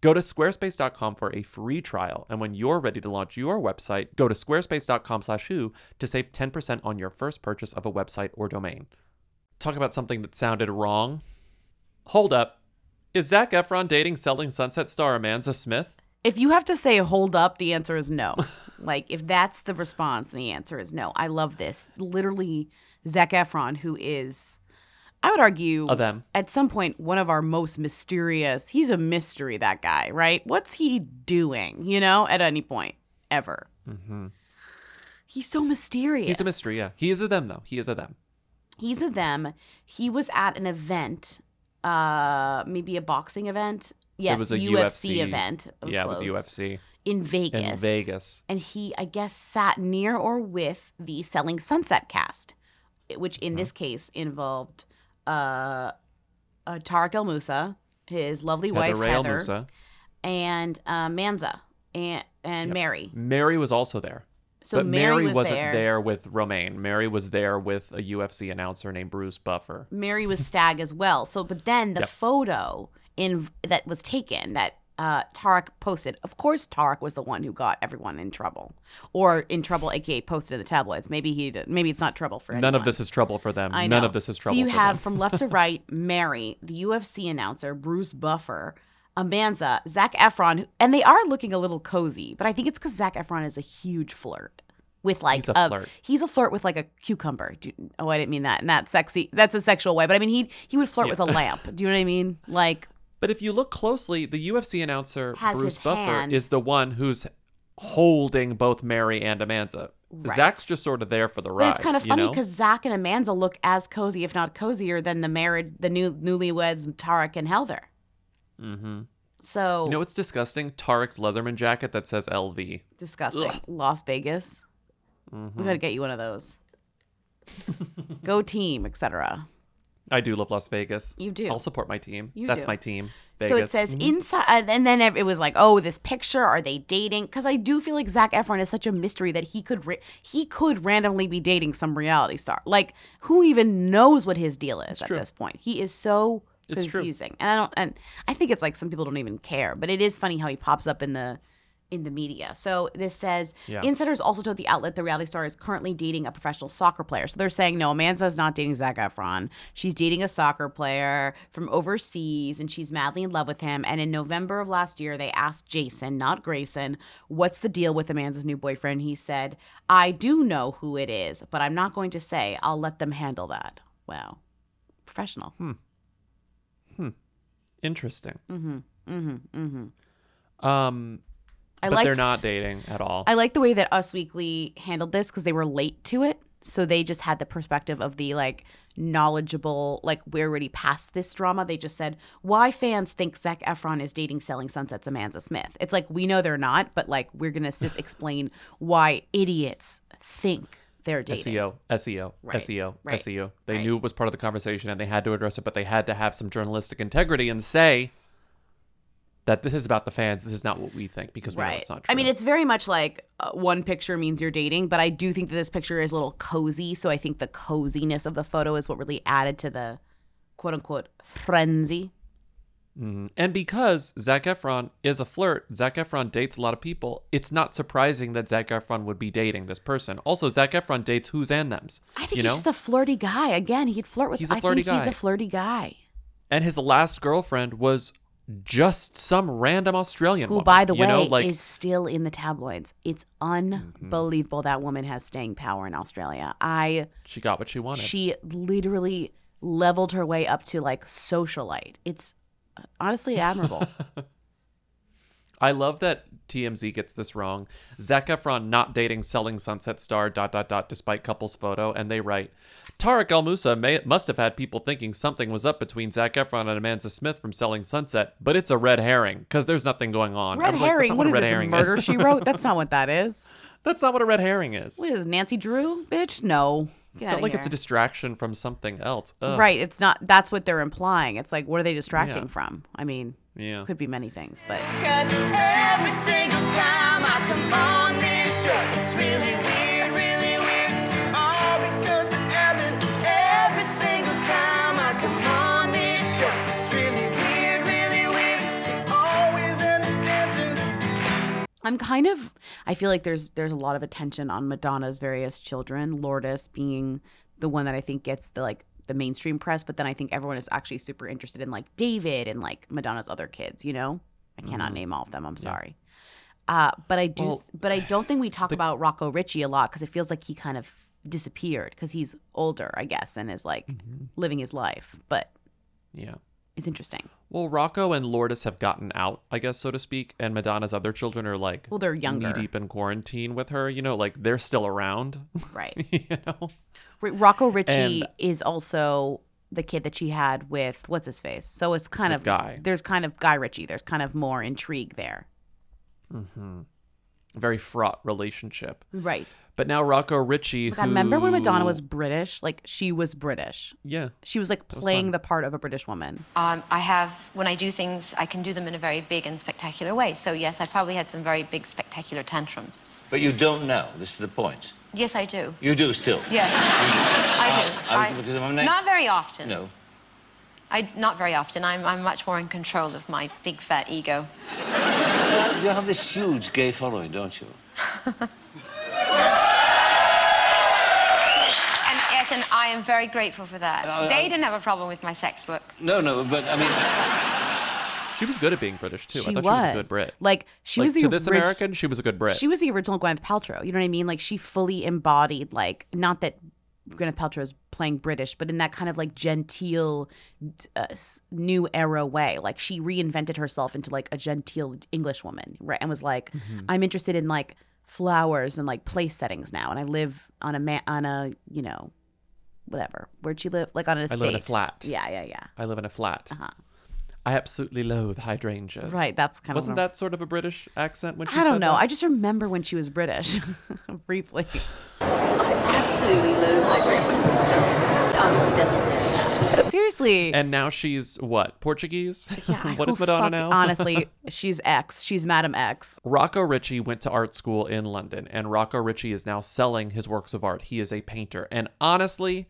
go to squarespace.com for a free trial. And when you're ready to launch your website, go to squarespace.com/who to save 10% on your first purchase of a website or domain. Talk about something that sounded wrong. Hold up. Is Zac Efron dating Selling Sunset star Amanza Smith? If you have to say hold up, the answer is no. Like, if that's the response, the answer is no. I love this. Literally, Zac Efron, who is, I would argue, at some point, one of our most mysterious. He's a mystery, that guy, right? What's he doing, at any point, ever? Mm-hmm. He's so mysterious. He's a mystery, yeah. He is a them, though. He's a them. He was at an event, maybe a boxing event. Yes, it was a UFC event. Yeah, close. It was UFC. In Vegas. And he, I guess, sat near or with the Selling Sunset cast, which in this case involved Tarek El Moussa, his lovely wife Heather, and Manza, and yep. Mary was also there. So but Mary wasn't there with Romaine. Mary was there with a UFC announcer named Bruce Buffer. Mary was stag as well. So, but then the photo that was taken that Tarek posted. Of course, Tarek was the one who got everyone in trouble, aka posted in the tabloids. Maybe it's not trouble for anyone. None of this is trouble for them. None of this is trouble. So you have from left to right, Mary, the UFC announcer, Bruce Buffer, Amanza, Zac Efron, and they are looking a little cozy. But I think it's because Zac Efron is a huge flirt with like he's a flirt with like a cucumber. Oh, I didn't mean that in that sexy. That's a sexual way, but I mean he would flirt with a lamp. Do you know what I mean? Like. But if you look closely, the UFC announcer, Bruce Buffer, is the one who's holding both Mary and Amanza. Right. Zach's just sort of there for the ride. But it's kind of funny because Zac and Amanza look as cozy, if not cozier, than the newlyweds, Tarek and Heather. Mm-hmm. So it's disgusting? Tarek's Leatherman jacket that says LV. Disgusting. Ugh. Las Vegas. Mm-hmm. We got to get you one of those. Go team, etc. I do love Las Vegas. You do. I'll support my team. That's my team. Vegas. So it says inside, and then it was like, oh, this picture, are they dating? Because I do feel like Zac Efron is such a mystery that he could randomly be dating some reality star. Like, who even knows what his deal is at this point? He is so confusing, and I think it's like some people don't even care. But it is funny how he pops up in the in the media. So this says, insiders also told the outlet the reality star is currently dating a professional soccer player. So they're saying, no, Amanza is not dating Zac Efron. She's dating a soccer player from overseas, and she's madly in love with him. And in November of last year, they asked Jason, not Grayson, what's the deal with Amanza's new boyfriend? He said, I do know who it is, but I'm not going to say. I'll let them handle that. Wow. Professional. Interesting. But they're not dating at all. I like the way that Us Weekly handled this because they were late to it. So they just had the perspective of the, like, knowledgeable, like, we're already past this drama. They just said, why fans think Zac Efron is dating Selling Sunset's Amanza Smith. It's like, we know they're not, but, like, we're going to just explain why idiots think they're dating. SEO. They knew it was part of the conversation and they had to address it, but they had to have some journalistic integrity and say that this is about the fans. This is not what we think, because we know it's not true. I mean, it's very much like one picture means you're dating, but I do think that this picture is a little cozy. So I think the coziness of the photo is what really added to the quote unquote frenzy. And because Zac Efron is a flirt, Zac Efron dates a lot of people, it's not surprising that Zac Efron would be dating this person. Also, Zac Efron dates who's and thems. I think he's just a flirty guy. Again, he'd flirt with... He's a flirty guy. And his last girlfriend was just some random Australian woman, by the way, is still in the tabloids. It's unbelievable that woman has staying power in Australia. She got what she wanted. She literally leveled her way up to, like, socialite. It's honestly admirable. I love that TMZ gets this wrong. Zac Efron not dating Selling Sunset star ... despite couple's photo, and they write, Tarek El Moussa must have had people thinking something was up between Zac Efron and Amanza Smith from Selling Sunset, but it's a red herring because there's nothing going on. Red herring? Like, what is this, murder she wrote? That's not what that is. That's not what a red herring is. What is Nancy Drew, bitch? No. It's not like it's a distraction from something else. Ugh. Right. It's not. That's what they're implying. It's like, what are they distracting from? I mean, could be many things, but... Every single time I come on this show, it's really weird, really weird. All because of Ellen. Every single time I come on this show, it's really weird, really weird. Always an answer. I feel like there's a lot of attention on Madonna's various children, Lourdes being the one that I think gets the, like, the mainstream press, but then I think everyone is actually super interested in, like, David and, like, Madonna's other kids, I cannot name all of them. I'm sorry. But I don't think we talk about Rocco Ritchie a lot because it feels like he kind of disappeared because he's older, I guess, and is, like, living his life. But it's interesting. Well, Rocco and Lourdes have gotten out, I guess, so to speak, and Madonna's other children are, like, they're younger, knee deep in quarantine with her. Like, they're still around, right? Rocco Ritchie is also the kid that she had with what's his face. So it's kind of Guy. There's kind of Guy Ritchie. There's kind of more intrigue there. Very fraught relationship, right? But now Rocco Ritchie, who... Remember when Madonna was British? Like, she was British. Yeah. She was, like, playing the part of a British woman. When I do things, I can do them in a very big and spectacular way. So, yes, I probably had some very big, spectacular tantrums. But you don't know. This is the point. Yes, I do. You do still? Yes. I do. Because I'm next. Not very often. No. Not very often. I'm much more in control of my big, fat ego. You have this huge gay following, don't you? And I am very grateful for that. They didn't have a problem with my sex book. No, but I mean... She was good at being British, too. She was a good Brit. Like, American, she was a good Brit. She was the original Gwyneth Paltrow, you know what I mean? Like, she fully embodied, like, not that Gwyneth Paltrow is playing British, but in that kind of, like, genteel, new era way. Like, she reinvented herself into, like, a genteel English woman, right? And was like, I'm interested in, like, flowers and, like, place settings now. And I live on whatever. Where'd she live? Like, on an estate. I live in a flat. Yeah. I live in a flat. I absolutely loathe hydrangea. Right, that's kind of... Wasn't that sort of a British accent when she said that? I don't know. I just remember when she was British, briefly. I absolutely loathe hydrangeas. Obviously doesn't know. Seriously. And now she's what? Portuguese? Yeah. What is Madonna now? Honestly, she's X. She's Madam X. Rocco Ritchie went to art school in London, and Rocco Ritchie is now selling his works of art. He is a painter. And honestly,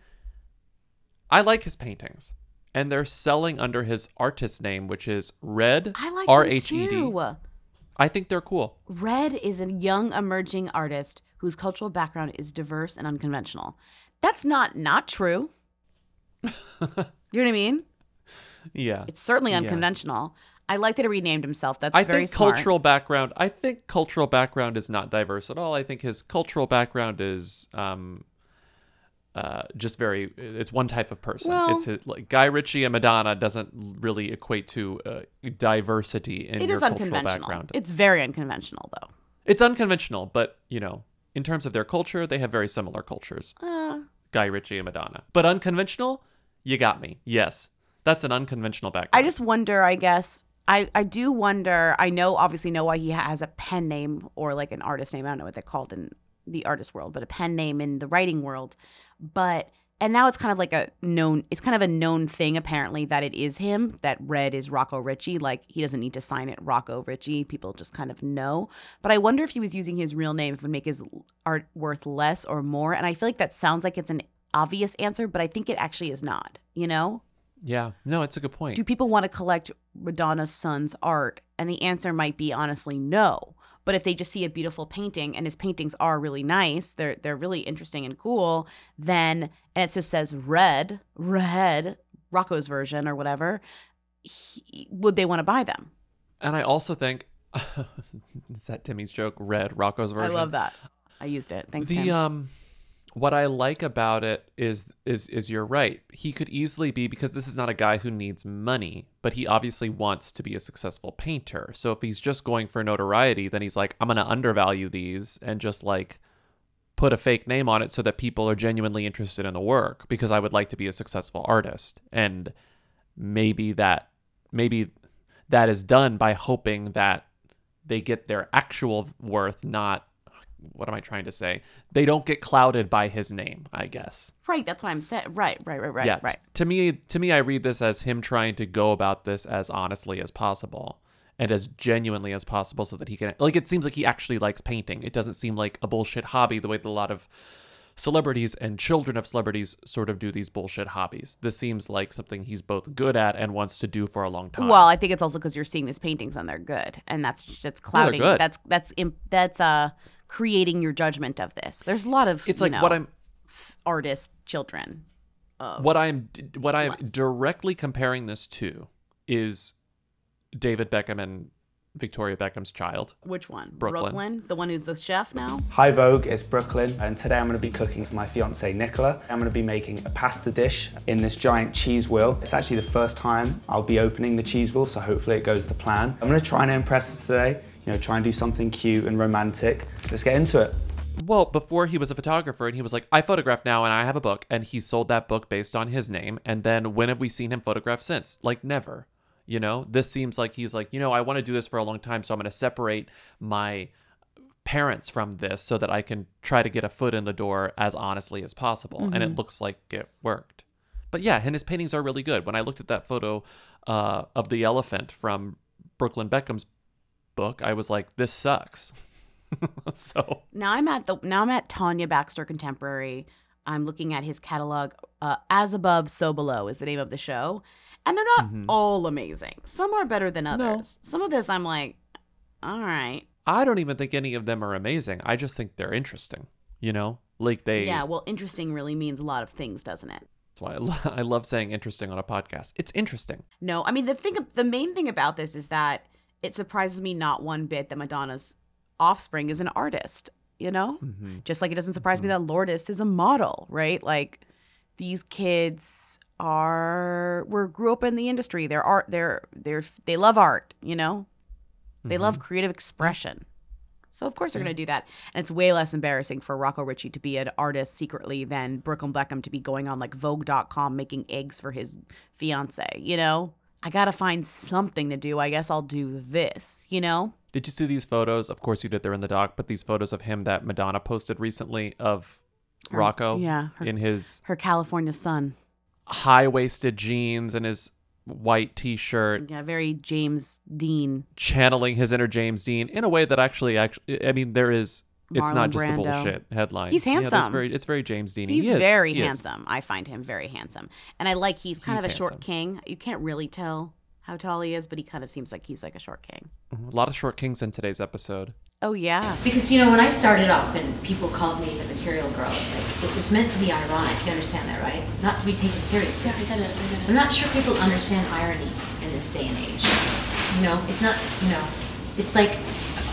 I like his paintings. And they're selling under his artist name, which is Red, R-H-E-D. I think they're cool. Red is a young emerging artist whose cultural background is diverse and unconventional. That's not true. You know what I mean? Yeah. It's certainly unconventional. Yeah. I like that he renamed himself. That's very smart. I think cultural background is not diverse at all. I think his cultural background is just very. It's one type of person. Well, it's like Guy Ritchie and Madonna doesn't really equate to diversity in your cultural background. It's very unconventional, though. It's unconventional, but you know, in terms of their culture, they have very similar cultures. Guy Ritchie and Madonna, but unconventional. You got me. Yes, that's an unconventional background. I just wonder. I guess. I do wonder. I obviously know why he has a pen name or like an artist name. I don't know what they're called in the artist world, but a pen name in the writing world. But and now it's kind of like a known. It's kind of a known thing apparently that it is him. That Red is Rocco Ritchie. Like he doesn't need to sign it Rocco Ritchie. People just kind of know. But I wonder if he was using his real name, if it would make his art worth less or more. And I feel like that sounds like it's an obvious answer, but I think it actually is not. You know. Yeah. No, it's a good point. Do people want to collect Madonna's son's art? And the answer might be honestly no. But if they just see a beautiful painting and his paintings are really nice, they're really interesting and cool, then and it just says Red, Rocco's version or whatever, would they want to buy them? And I also think is that Timmy's joke, Red, Rocco's version? I love that. I used it. Thanks, Tim. What I like about it is you're right. He could easily be, because this is not a guy who needs money, but he obviously wants to be a successful painter. So if he's just going for notoriety, then he's like, I'm going to undervalue these and just like put a fake name on it so that people are genuinely interested in the work because I would like to be a successful artist. And maybe that is done by hoping that they get their actual worth, not what am I trying to say? They don't get clouded by his name, I guess. Right, that's what I'm saying. Right. Yeah, right. To me, I read this as him trying to go about this as honestly as possible and as genuinely as possible so that he can, like, it seems like he actually likes painting. It doesn't seem like a bullshit hobby the way that a lot of celebrities and children of celebrities sort of do these bullshit hobbies. This seems like something he's both good at and wants to do for a long time. Well, I think it's also because you're seeing these paintings and they're good, and that's clouding. No, that's creating your judgment of this. There's a lot of artist children. What I'm directly comparing this to is David Beckham and Victoria Beckham's child. Which one? Brooklyn? The one who's the chef now? Hi Vogue, it's Brooklyn, and today I'm going to be cooking for my fiancée Nicola. I'm going to be making a pasta dish in this giant cheese wheel. It's actually the first time I'll be opening the cheese wheel, so hopefully it goes to plan. I'm going to try and impress her today, try and do something cute and romantic. Let's get into it. Well, before he was a photographer and he was like, I photograph now and I have a book, and he sold that book based on his name. And then when have we seen him photograph since? Like never. This seems like he's like, I want to do this for a long time, so I'm going to separate my parents from this so that I can try to get a foot in the door as honestly as possible. Mm-hmm. And it looks like it worked. But yeah, and his paintings are really good. When I looked at that photo of the elephant from Brooklyn Beckham's book, I was like, this sucks. So now I'm at Tanya Baxter Contemporary. I'm looking at his catalog. As Above, So Below is the name of the show. And they're not all amazing. Some are better than others. No. Some of this I'm like, all right. I don't even think any of them are amazing. I just think they're interesting, Like they... Yeah, well, interesting really means a lot of things, doesn't it? That's why I love saying interesting on a podcast. It's interesting. No, I mean, the main thing about this is that it surprises me not one bit that Madonna's offspring is an artist, Mm-hmm. Just like it doesn't surprise me that Lourdes is a model, right? Like these kids... grew up in the industry. They're art. They love art. They love creative expression. So of course they're going to do that. And it's way less embarrassing for Rocco Ritchie to be an artist secretly than Brooklyn Beckham to be going on like Vogue.com making eggs for his fiance. I gotta find something to do. I guess I'll do this. Did you see these photos? Of course you did. They're in the doc. But these photos of him that Madonna posted recently of Rocco, in her California sun. High-waisted jeans and his white t-shirt. Yeah, very James Dean. Channeling his inner James Dean in a way that actually I mean, there is, it's not just a bullshit headline. He's handsome. Yeah, it's very James Dean-y. He's very handsome. I find him very handsome. And I like, he's kind of a short king. You can't really tell how tall he is, but he kind of seems like he's like a short king. A lot of short kings in today's episode. Oh, yeah. Because, you know, when I started off and people called me the material girl, like, it was meant to be ironic. You understand that, right? Not to be taken seriously. Yeah, I get it. I'm not sure people understand irony in this day and age. You know, it's not, you know, it's like,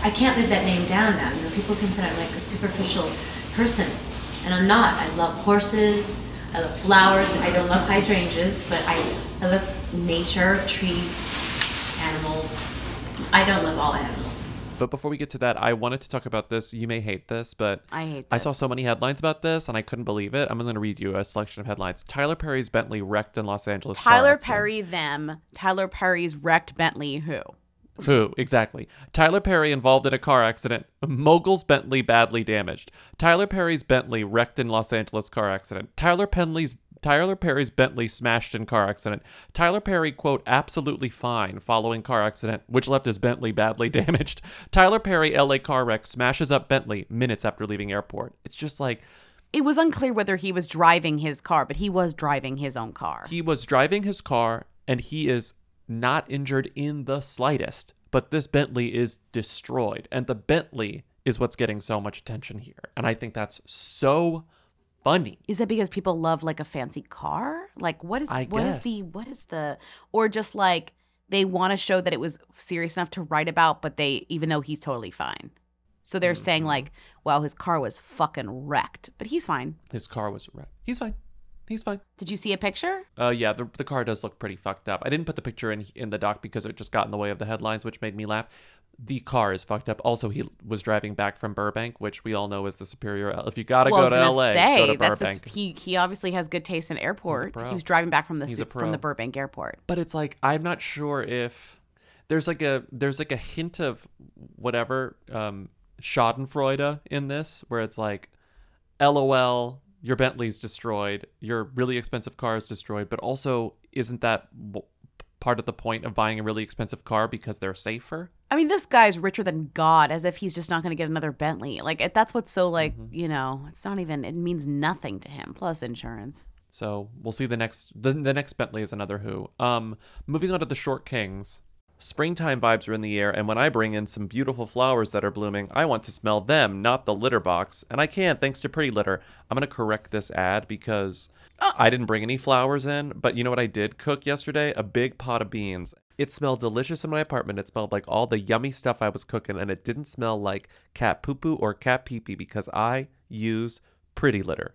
I can't live that name down now. You know, people think that I'm like a superficial person, and I'm not. I love horses. I love flowers. I don't love hydrangeas, but I love nature, trees, animals. I don't love all animals. But before we get to that, I wanted to talk about this. You may hate this, but I hate this. I saw so many headlines about this, and I couldn't believe it. I'm going to read you a selection of headlines. Tyler Perry's Bentley wrecked in Los Angeles. Tyler Perry, them. Tyler Perry's wrecked Bentley, who? Who? Exactly. Tyler Perry involved in a car accident. Mogul's Bentley badly damaged. Tyler Perry's Bentley wrecked in Los Angeles car accident. Tyler Perry's Bentley smashed in car accident. Tyler Perry, quote, absolutely fine following car accident, which left his Bentley badly damaged. Tyler Perry, LA car wreck, smashes up Bentley minutes after leaving airport. It's just like... It was unclear whether he was driving his car, but he was driving his own car. He was driving his car, and he is not injured in the slightest, but this Bentley is destroyed. And the Bentley is what's getting so much attention here. And I think that's so funny. Is that because people love like a fancy car? Like what is the or just like they want to show that it was serious enough to write about, but they, even though he's totally fine. So they're saying like, wow, his car was fucking wrecked, but he's fine. His car was wrecked. He's fine. He's fine. Did you see a picture? Yeah, the car does look pretty fucked up. I didn't put the picture in the doc because it just got in the way of the headlines, which made me laugh. The car is fucked up. Also, he was driving back from Burbank, which we all know is the superior. If you gotta go to LA, go to Burbank. He obviously has good taste in airport. He was driving back from the Burbank airport. But it's like, I'm not sure if there's like a hint of whatever Schadenfreude in this, where it's like, LOL. Your Bentley's destroyed, your really expensive car is destroyed, but also isn't that part of the point of buying a really expensive car because they're safer? I mean, this guy's richer than God, as if he's just not going to get another Bentley. Like, that's what's so, like, you know, it's not even, it means nothing to him, plus insurance. So we'll see the next Bentley is another who. Moving on to the Short Kings. Springtime vibes are in the air, and when I bring in some beautiful flowers that are blooming, I want to smell them, not the litter box. And I can, thanks to Pretty Litter. I'm going to correct this ad because I didn't bring any flowers in, but you know what I did cook yesterday? A big pot of beans. It smelled delicious in my apartment. It smelled like all the yummy stuff I was cooking, and it didn't smell like cat poo-poo or cat pee-pee because I used Pretty Litter.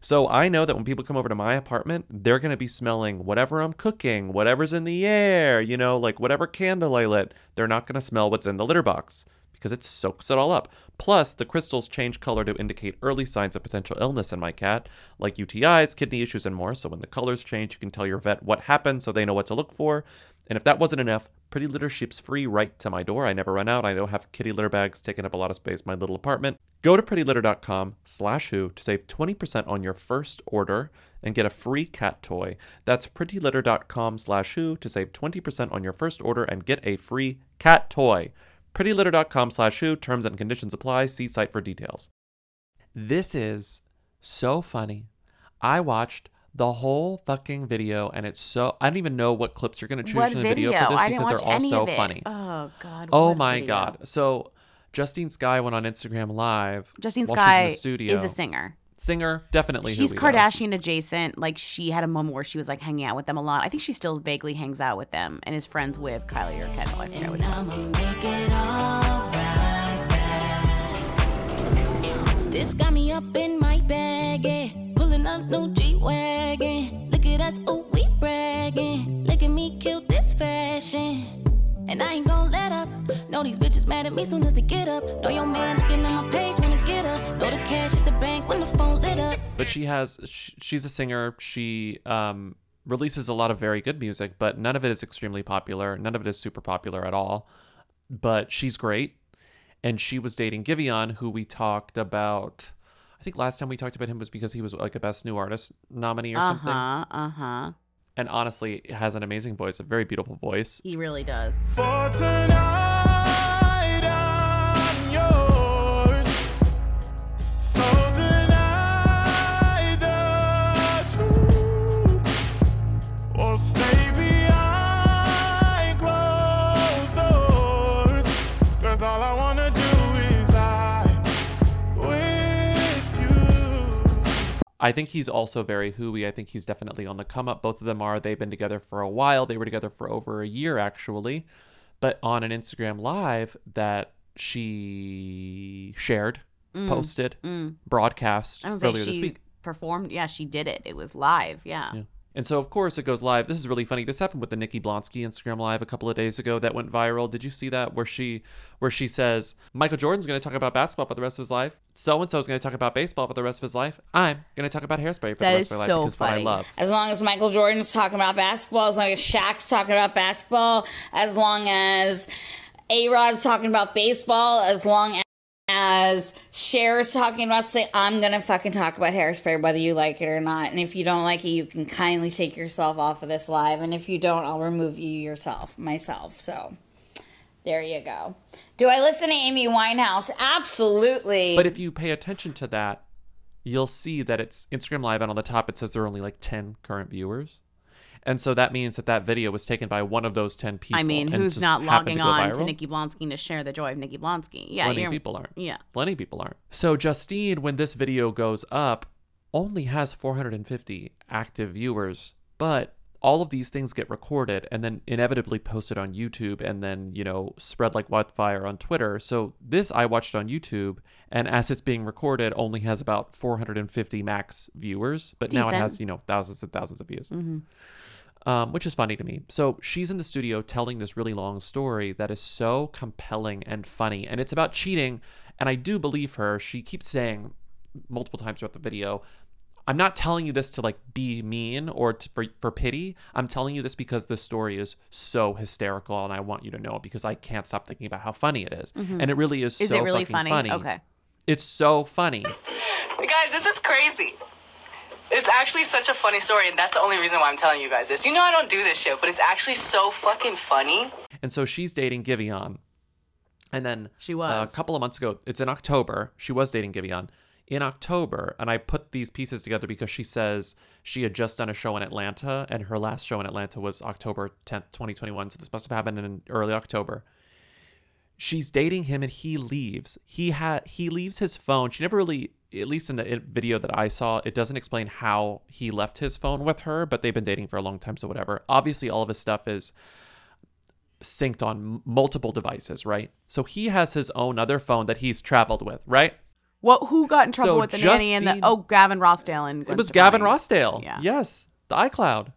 So I know that when people come over to my apartment, they're going to be smelling whatever I'm cooking, whatever's in the air, you know, like whatever candle I lit. They're not going to smell what's in the litter box because it soaks it all up. Plus, the crystals change color to indicate early signs of potential illness in my cat, like UTIs, kidney issues, and more. So when the colors change, you can tell your vet what happened so they know what to look for. And if that wasn't enough, Pretty Litter ships free right to my door. I never run out. I don't have kitty litter bags taking up a lot of space in my little apartment. Go to prettylitter.com/who to save 20% on your first order and get a free cat toy. That's prettylitter.com/who to save 20% on your first order and get a free cat toy. prettylitter.com/who. Terms and conditions apply. See site for details. This is so funny. I watched the whole fucking video, and it's so... I don't even know what clips you're going to choose from the video for this because they're all so funny. Oh, God. Oh, my God. So Justine Skye went on Instagram Live while she's in the studio. Is a singer. Definitely. She's Kardashian adjacent. Like, she had a moment where she was, like, hanging out with them a lot. I think she still vaguely hangs out with them and is friends with Kylie or Kendall. I forget what it is. This got me up in my bag, yeah. Pulling up no G-Wagon. Look at us, oh, we bragging. Look at me, kill this fashion. And I ain't gon' let up. Know these bitches mad at me soon as they get up. Know your man looking at my page when I get up. Know the cash at the bank when the phone lit up. But she's a singer. She releases a lot of very good music, but none of it is extremely popular. None of it is super popular at all. But she's great. and she was dating Giveon, who we talked about. I think last time we talked about him was because he was like a Best New Artist nominee or something. And honestly, has an amazing voice, a very beautiful voice. He really does. For tonight, I'm yours. So deny the truth, or stay behind closed doors. 'Cause all I wanna do is lie with you. I think he's also very hooey. I think he's definitely on the come up. Both of them are. They've been together for a while. They were together for over a year, actually. But on an Instagram Live that she shared, posted, broadcast earlier this week. Performed. Yeah, she did it. It was live. Yeah. And so, of course, it goes live. This is really funny. This happened with the Nikki Blonsky Instagram Live a couple of days ago that went viral. Did you see that? Where she says, Michael Jordan's going to talk about basketball for the rest of his life. So-and-so is going to talk about baseball for the rest of his life. I'm going to talk about hairspray for the rest of my life. That is so funny. What I love. As long as Michael Jordan's talking about basketball, as long as Shaq's talking about basketball, as long as A-Rod's talking about baseball, as long as Cher's talking about, say, I'm going to fucking talk about hairspray, whether you like it or not. And if you don't like it, you can kindly take yourself off of this live. And if you don't, I'll remove you myself. So there you go. Do I listen to Amy Winehouse? Absolutely. But if you pay attention to that, you'll see that it's Instagram Live. And on the top, it says there are only like 10 current viewers. And so that means that video was taken by one of those 10 people. I mean, who's not logging on to Nikki Blonsky to share the joy of Nikki Blonsky? Yeah, Plenty of people aren't. So Justine, when this video goes up, only has 450 active viewers. But all of these things get recorded and then inevitably posted on YouTube and then, spread like wildfire on Twitter. So this I watched on YouTube, and as it's being recorded, only has about 450 max viewers. But Decent. Now it has, thousands and thousands of views. Mm-hmm. Which is funny to me. So she's in the studio telling this really long story that is so compelling and funny. And it's about cheating. And I do believe her. She keeps saying multiple times throughout the video, I'm not telling you this to be mean or for pity. I'm telling you this because this story is so hysterical. And I want you to know it because I can't stop thinking about how funny it is. Mm-hmm. And it really is. Is so it really funny? Okay. It's so funny. Guys, this is crazy. It's actually such a funny story, and that's the only reason why I'm telling you guys this. I don't do this shit, but it's actually so fucking funny. And so she's dating Giveon. And then she was. A couple of months ago, it's in October. She was dating Giveon in October. And I put these pieces together because she says she had just done a show in Atlanta, and her last show in Atlanta was October 10th, 2021. So this must have happened in early October. She's dating him and he leaves. He leaves his phone. She never really, at least in the video that I saw, it doesn't explain how he left his phone with her, but they've been dating for a long time, so whatever. Obviously, all of his stuff is synced on multiple devices, right? So he has his own other phone that he's traveled with, right? Well, who got in trouble with the nanny and Gavin Rossdale and Gwen It was Stefani. Gavin Rossdale. Yeah. Yes, the iCloud.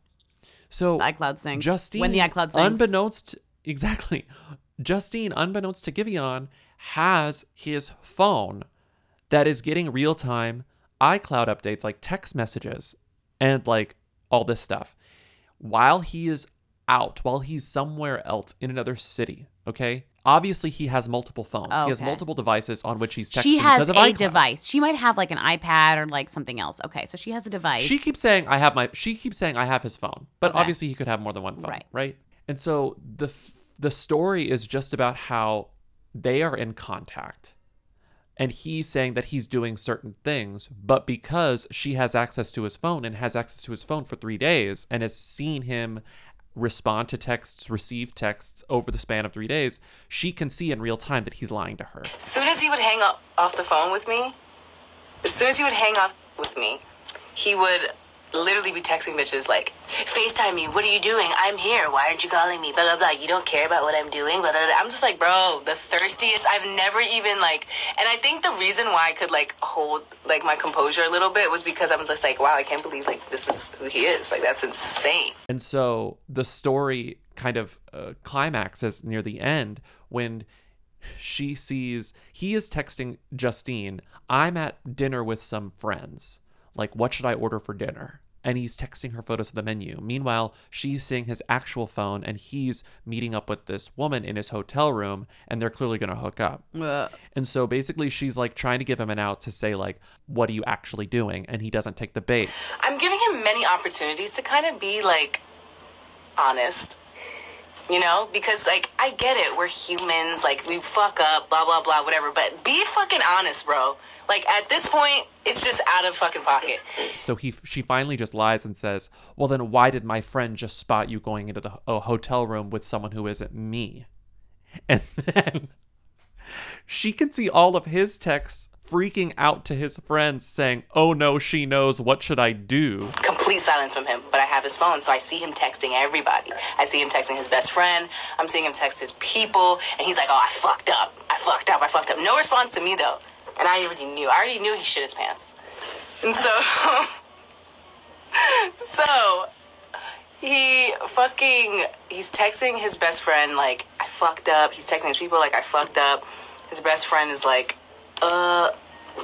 So the iCloud syncs. Justine, when the iCloud syncs. Justine, unbeknownst to Giveon, has his phone that is getting real-time iCloud updates, like text messages and all this stuff, while he is out, while he's somewhere else in another city, okay? Obviously, he has multiple phones. Okay. He has multiple devices on which he's texting because of iCloud. She has a device. She might have an iPad or something else. Okay, so she has a device. She keeps saying, She keeps saying, I have his phone. But obviously, he could have more than one phone, right? And so the story is just about how they are in contact and he's saying that he's doing certain things, but because she has access to his phone and has access to his phone for 3 days and has seen him respond to texts, receive texts over the span of 3 days, she can see in real time that he's lying to her. As soon as he would hang up off the phone with me, he would literally be texting bitches like, FaceTime me, what are you doing? I'm here, why aren't you calling me? Blah, blah, blah, you don't care about what I'm doing, blah, blah, blah. I'm just like, bro, the thirstiest. I've never even and I think the reason why I could hold my composure a little bit was because I was just like, wow, I can't believe this is who he is. That's insane. And so the story kind of climaxes near the end when she sees he is texting Justine, I'm at dinner with some friends. What should I order for dinner? and he's texting her photos of the menu. Meanwhile, she's seeing his actual phone, and he's meeting up with this woman in his hotel room, and they're clearly going to hook up. And so basically she's like trying to give him an out to say like, what are you actually doing? And he doesn't take the bait. I'm giving him many opportunities to kind of be like honest, you know, because like I get it. We're humans. Like we fuck up, blah, blah, blah, whatever. But be fucking honest, bro. Like, at this point, it's just out of fucking pocket. So she finally just lies and says, well, then why did my friend just spot you going into the hotel room with someone who isn't me? And then she can see all of his texts freaking out to his friends saying, oh, no, she knows. What should I do? Complete silence from him. But I have his phone, so I see him texting everybody. I see him texting his best friend. I'm seeing him text his people. And he's like, oh, I fucked up. I fucked up. I fucked up. No response to me, though. And I already knew he shit his pants. And so, he's texting his best friend, like, I fucked up. He's texting his people, like, I fucked up. His best friend is like,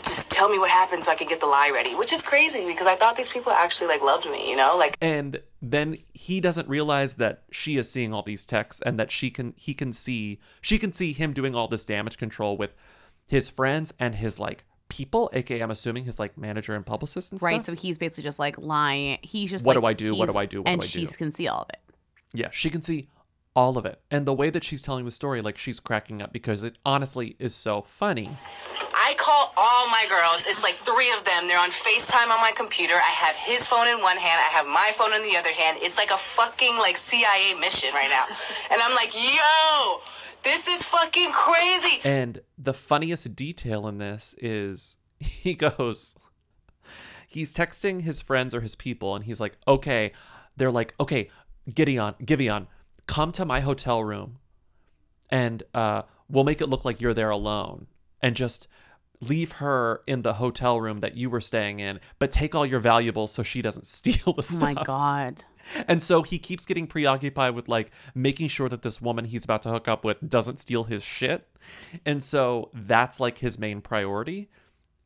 just tell me what happened so I can get the lie ready, which is crazy because I thought these people actually, like, loved me, you know? Like. And then he doesn't realize that she is seeing all these texts and that she can see him doing all this damage control with his friends and his, like, people, a.k.a. I'm assuming his, like, manager and publicist and stuff. Right, so he's basically just, like, lying. He's just, What do I do? And she can see all of it. Yeah, she can see all of it. And the way that she's telling the story, like, she's cracking up because it honestly is so funny. I call all my girls. It's, like, 3 of them. They're on FaceTime on my computer. I have his phone in one hand. I have my phone in the other hand. It's, like, a fucking, like, CIA mission right now. And I'm like, yo! This is fucking crazy. And the funniest detail in this is he's texting his friends or his people and he's like, okay, they're like, okay, Giveon, come to my hotel room and we'll make it look like you're there alone and just leave her in the hotel room that you were staying in, but take all your valuables so she doesn't steal the stuff. Oh my God. And so he keeps getting preoccupied with, like, making sure that this woman he's about to hook up with doesn't steal his shit. And so that's, like, his main priority.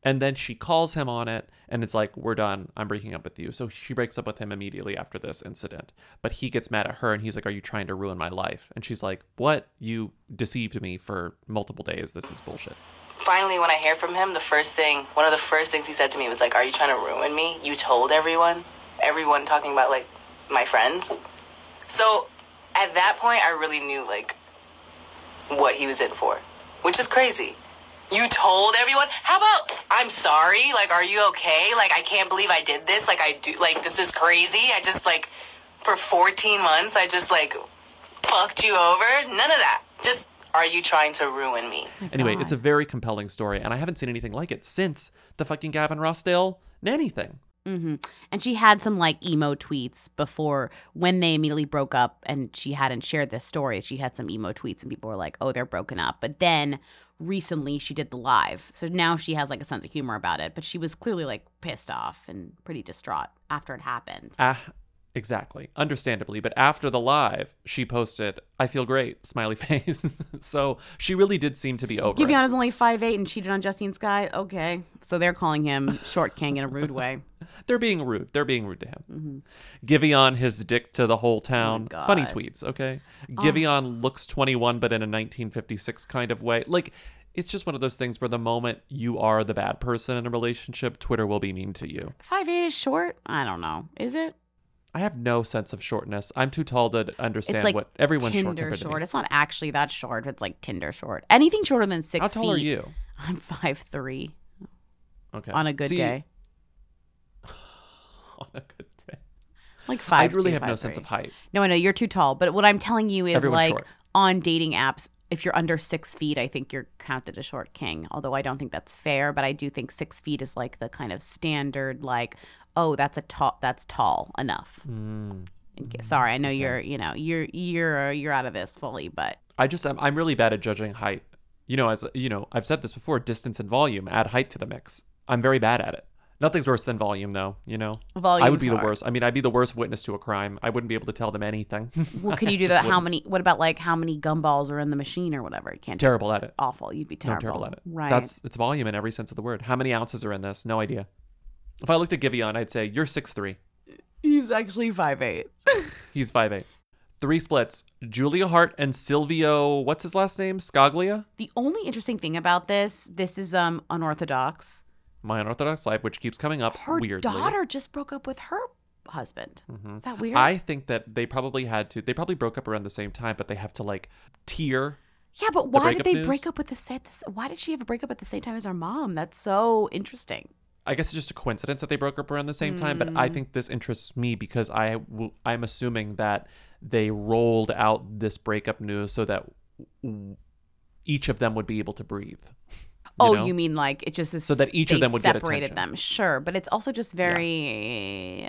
And then she calls him on it and it's like, we're done. I'm breaking up with you. So she breaks up with him immediately after this incident. But he gets mad at her and he's like, are you trying to ruin my life? And she's like, what? You deceived me for multiple days. This is bullshit. Finally, when I hear from him, one of the first things he said to me was like, are you trying to ruin me? You told everyone. Everyone talking about, like, my friends. So at that point I really knew, like, what he was in for, which is crazy. You told everyone? How about I'm sorry? Like, are you okay? Like, I can't believe I did this. Like, I do, like, this is crazy. I just, like, for 14 months I just, like, fucked you over. None of that. Just, are you trying to ruin me? Anyway, it's a very compelling story and I haven't seen anything like it since the fucking Gavin Rossdale nanny thing. Mm-hmm. And she had some, like, emo tweets before when they immediately broke up and she hadn't shared this story. She had some emo tweets and people were like, oh, they're broken up. But then recently she did the live. So now she has, like, a sense of humor about it. But she was clearly, like, pissed off and pretty distraught after it happened. Exactly. Understandably. But after the live, she posted, I feel great, smiley face. So she really did seem to be over. Giveon is only 5'8" and cheated on Justine Skye. Okay. So they're calling him short king in a rude way. They're being rude to him. Mm-hmm. Giveon, his dick to the whole town. Oh, funny tweets, okay? Giveon looks 21, but in a 1956 kind of way. Like, it's just one of those things where the moment you are the bad person in a relationship, Twitter will be mean to you. 5'8" is short? I don't know. Is it? I have no sense of shortness. I'm too tall to understand. It's like what everyone's short. Tinder short. It's not actually that short. It's like Tinder short. Anything shorter than 6 feet. How tall are you? I'm 5'3". Okay. On a good day. On a good day. Like 5'2". I really have no sense of height. No, I know. You're too tall. But what I'm telling you is, everyone's like short. On dating apps, if you're under 6 feet, I think you're counted a short king. Although I don't think that's fair. But I do think 6 feet is, like, the kind of standard, like, oh, that's tall enough. Mm. Sorry, I know you're out of this fully, but I'm really bad at judging height. You know, as you know, I've said this before, distance and volume, add height to the mix. I'm very bad at it. Nothing's worse than volume, though, you know? Volume. I would be the worst. I mean, I'd be the worst witness to a crime. I wouldn't be able to tell them anything. Well, can you do that? What about, like, how many gumballs are in the machine or whatever? Can't. Terrible at it. Awful. You'd be terrible. No, terrible at it. Right. It's volume in every sense of the word. How many ounces are in this? No idea. If I looked at Giveon, I'd say, you're 6'3". He's actually 5'8". He's 5'8". Three splits. Julia Hart and Silvio, what's his last name? Scaglia? The only interesting thing about this is Unorthodox. My Unorthodox Life, which keeps coming up weirdly. Her daughter just broke up with her husband. Mm-hmm. Is that weird? I think that they probably had to. They probably broke up around the same time, but they have to like tier. Yeah, but why did they break up with why did she have a breakup at the same time as our mom? That's so interesting. I guess it's just a coincidence that they broke up around the same time, but I think this interests me because I'm assuming that they rolled out this breakup news so that each of them would be able to breathe. You mean like it just is so that each of them would get attention. Separated them, sure, but it's also just very,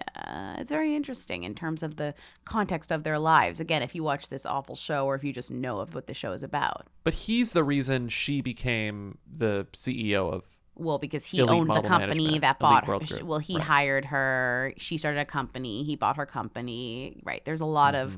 it's very interesting in terms of the context of their lives. Again, if you watch this awful show or if you just know of what the show is about. But he's the reason she became the CEO of. Well, because he owned the company that bought her. Well, he hired her. She started a company. He bought her company. Right. There's a lot of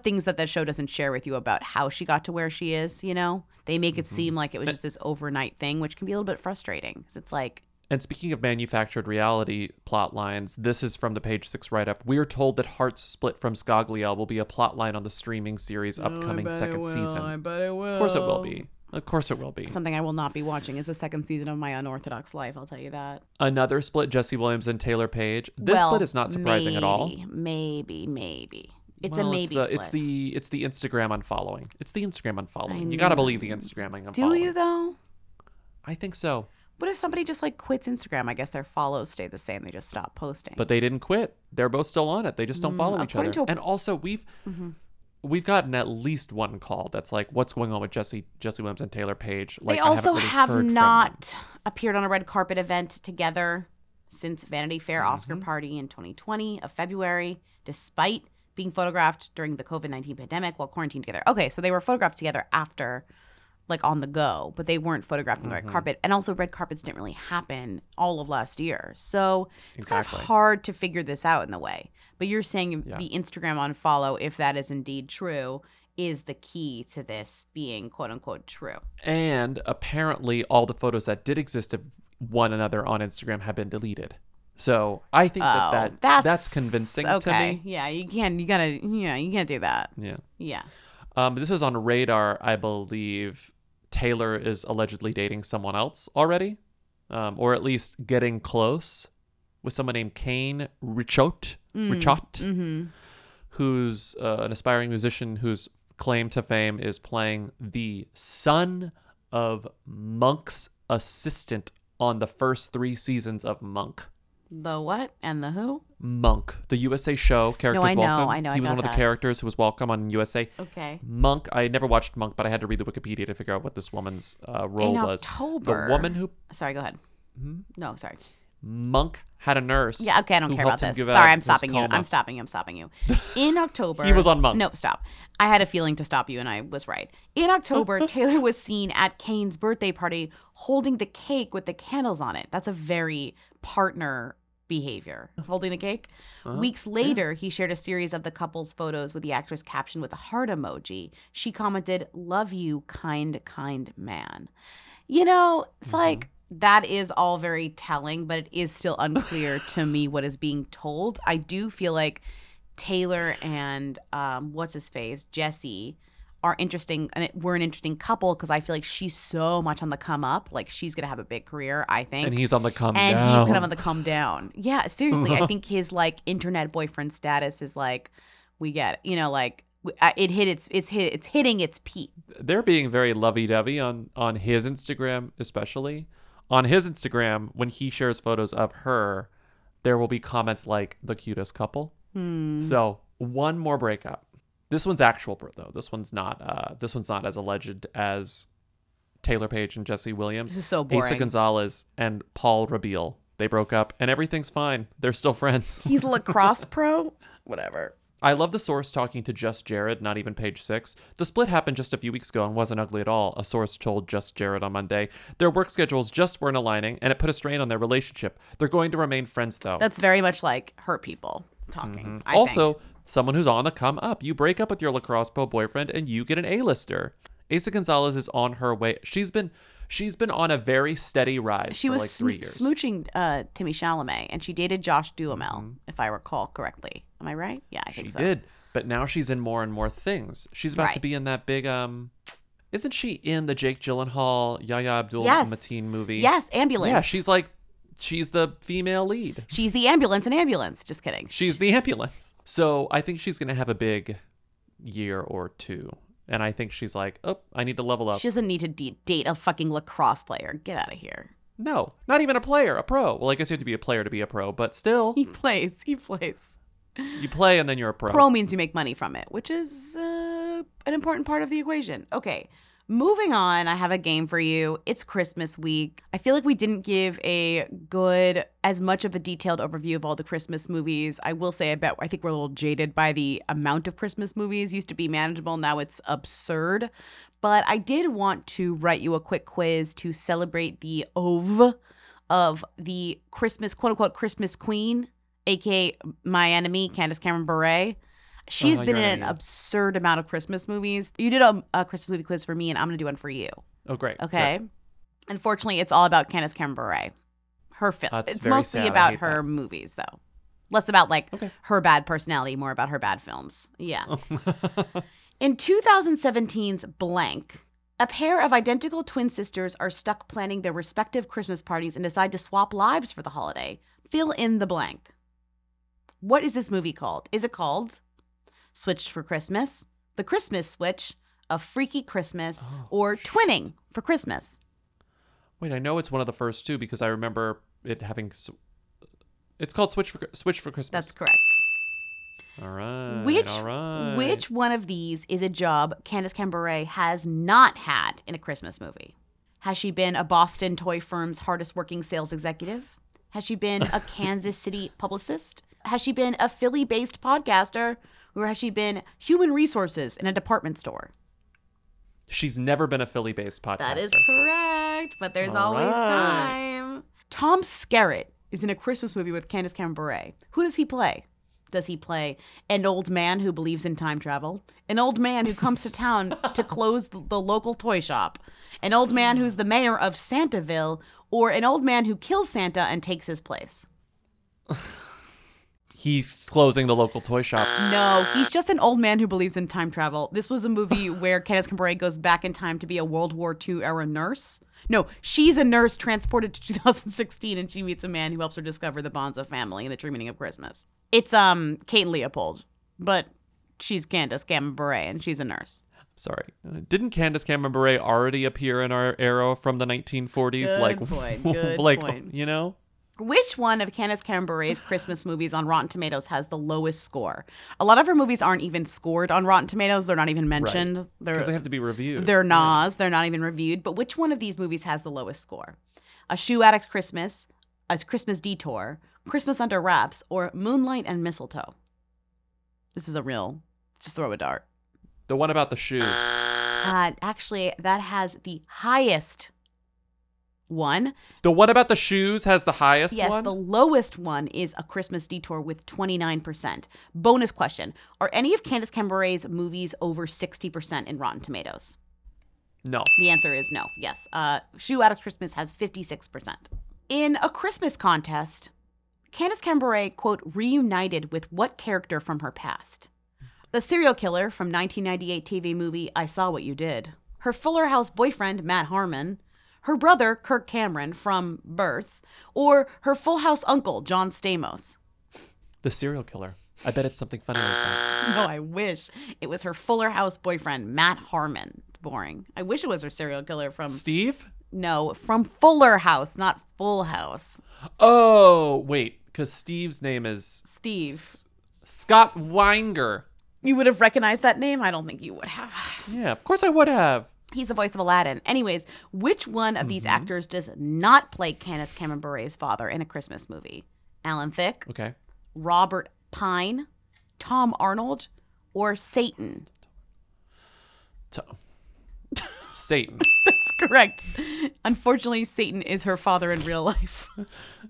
things that the show doesn't share with you about how she got to where she is. You know, they make it seem like it was just this overnight thing, which can be a little bit frustrating. Because it's like. And speaking of manufactured reality plot lines, this is from the Page Six write-up. We're told that Hart's split from Scaglia will be a plot line on the streaming series upcoming second season. I bet it will. Of course it will be. Of course it will be. Something I will not be watching is the second season of My Unorthodox Life, I'll tell you that. Another split, Jesse Williams and Taylor Page. This split is not surprising at all. Maybe. It's a maybe split. It's the Instagram unfollowing. It's the Instagram unfollowing. You got to believe the Instagram unfollowing. Do you though? I think so. What if somebody just like quits Instagram? I guess their follows stay the same. They just stop posting. But they didn't quit. They're both still on it. They just don't follow each other. And also We've gotten at least one call that's like, what's going on with Jesse Williams and Taylor Page? Like, they also have not appeared on a red carpet event together since Vanity Fair Oscar party in 2020 of February, despite being photographed during the COVID-19 pandemic while quarantined together. Okay, so they were photographed together after, like on the go, but they weren't photographed on the red carpet. And also red carpets didn't really happen all of last year. So it's kind of hard to figure this out in a way. But you're saying the Instagram unfollow, if that is indeed true, is the key to this being quote unquote true. And apparently all the photos that did exist of one another on Instagram have been deleted. So I think that's convincing to me. Yeah, you can't do that. Yeah. Yeah. This was on Radar, I believe. Taylor is allegedly dating someone else already, or at least getting close with someone named Kane Richot, who's an aspiring musician whose claim to fame is playing the son of Monk's assistant on the first three seasons of Monk. The what and the who? Monk, the USA show. I know. He was one of the characters who was Welcome on USA. Okay. Monk. I never watched Monk, but I had to read the Wikipedia to figure out what this woman's role was. In October. The woman who. Sorry, go ahead. Mm-hmm. No, sorry. Monk had a nurse. Yeah. Okay, I don't care about this. Sorry, I'm stopping you. In October. He was on Monk. No, stop. I had a feeling to stop you, and I was right. In October, Taylor was seen at Kane's birthday party holding the cake with the candles on it. That's a very partner behavior, holding the cake. Weeks later, he shared a series of the couple's photos with the actress captioned with a heart emoji. She commented, "Love you, kind man." You know, it's like that is all very telling, but it is still unclear to me what is being told. I do feel like Taylor and what's his face, Jesse, are interesting, and we're an interesting couple because I feel like she's so much on the come up. Like she's gonna have a big career, I think. And he's on the come down. And he's kind of on the come down. Yeah, seriously, I think his like internet boyfriend status is like, we get it. You know, like it's hitting its peak. They're being very lovey-dovey on his Instagram, especially on his Instagram when he shares photos of her. There will be comments like the cutest couple. So one more breakup. This one's actual, though. This one's not as alleged as Taylor Page and Jesse Williams. This is so boring. Asa Gonzalez and Paul Rabiel. They broke up, and everything's fine. They're still friends. He's a lacrosse pro? Whatever. I love the source talking to Just Jared, not even Page Six. The split happened just a few weeks ago and wasn't ugly at all, a source told Just Jared on Monday. Their work schedules just weren't aligning, and it put a strain on their relationship. They're going to remain friends, though. That's very much like hurt people talking, I think. Someone who's on the come up. You break up with your lacrosse pro boyfriend and you get an A-lister. Asa Gonzalez is on her way. She's been on a very steady rise for like 3 years. She was smooching Timmy Chalamet, and she dated Josh Duhamel, if I recall correctly. Am I right? Yeah, I think so. She did, but now she's in more and more things. She's about to be in that big isn't she in the Jake Gyllenhaal, Yahya Abdul-Mateen movie? Yes, Ambulance. Yeah, she's the female lead. She's the ambulance in Ambulance. Just kidding. She's the ambulance. So I think she's going to have a big year or two. And I think she's like, oh, I need to level up. She doesn't need to date a fucking lacrosse player. Get out of here. No, not even a player, a pro. Well, I guess you have to be a player to be a pro, but still. He plays. You play and then you're a pro. Pro means you make money from it, which is an important part of the equation. Okay, moving on. I have a game for you. It's Christmas week. I feel like we didn't give as much of a detailed overview of all the Christmas movies. I will say, I think we're a little jaded by the amount of Christmas movies. Used to be manageable. Now it's absurd. But I did want to write you a quick quiz to celebrate the ove of the Christmas, quote unquote, Christmas Queen, a.k.a. my enemy, Candace Cameron Bure. She's been in an absurd amount of Christmas movies. You did a Christmas movie quiz for me, and I'm going to do one for you. Oh, great. Okay? Great. Unfortunately, it's all about Candace Cameron Bure. Her film. It's mostly sad. About her movies, though. Less about, her bad personality, more about her bad films. Yeah. In 2017's Blank, a pair of identical twin sisters are stuck planning their respective Christmas parties and decide to swap lives for the holiday. Fill in the blank. What is this movie called? Is it called Switched for Christmas, The Christmas Switch, A Freaky Christmas, or Twinning for Christmas? Wait, I know it's one of the first two because I remember it having... It's called Switch for Christmas. That's correct. All right. Which one of these is a job Candace Cameron Bure has not had in a Christmas movie? Has she been a Boston toy firm's hardest working sales executive? Has she been a Kansas City publicist? Has she been a Philly-based podcaster? Or has she been human resources in a department store? She's never been a Philly-based podcaster. That is correct, but there's always time. Tom Skerritt is in a Christmas movie with Candace Cameron Bure. Who does he play? Does he play an old man who believes in time travel? An old man who comes to town to close the local toy shop? An old man who's the mayor of Santaville? Or an old man who kills Santa and takes his place? He's closing the local toy shop. No, he's just an old man who believes in time travel. This was a movie where Candace Cameron Bure goes back in time to be a World War II era nurse. No, she's a nurse transported to 2016, and she meets a man who helps her discover the bonds of family and the true meaning of Christmas. It's Kate Leopold, but she's Candace Cameron Bure, and she's a nurse. Sorry. Didn't Candace Cameron Bure already appear in our era from the 1940s? Good point. Good point. You know? Which one of Candace Cameron Bure's Christmas movies on Rotten Tomatoes has the lowest score? A lot of her movies aren't even scored on Rotten Tomatoes. They're not even mentioned. Because they have to be reviewed. They're Nas. They're not even reviewed. But which one of these movies has the lowest score? A Shoe Addict's Christmas, A Christmas Detour, Christmas Under Wraps, or Moonlight and Mistletoe? This is a real, just throw a dart. The one about the shoes. Actually, that has the highest one. The one about the shoes has the highest one? Yes, the lowest one is A Christmas Detour with 29%. Bonus question. Are any of Candace Cameron Bure's movies over 60% in Rotten Tomatoes? No. The answer is no. Yes. Shoe Addict's Christmas has 56%. In A Christmas Contest, Candace Cameron Bure, quote, reunited with what character from her past? The serial killer from 1998 TV movie I Saw What You Did. Her Fuller House boyfriend, Matt Harmon. Her brother, Kirk Cameron, from Birth, or her Full House uncle, John Stamos? The serial killer. I bet it's something funny like that. No, I wish. It was her Fuller House boyfriend, Matt Harmon. Boring. I wish it was her serial killer from... Steve? No, from Fuller House, not Full House. Oh, wait, because Steve's name is... Steve. Scott Weinger. You would have recognized that name? I don't think you would have. Yeah, of course I would have. He's the voice of Aladdin. Anyways, which one of these actors does not play Candace Cameron Bure's father in a Christmas movie? Alan Thicke, Robert Pine, Tom Arnold, or Satan? Satan. That's correct. Unfortunately, Satan is her father in real life,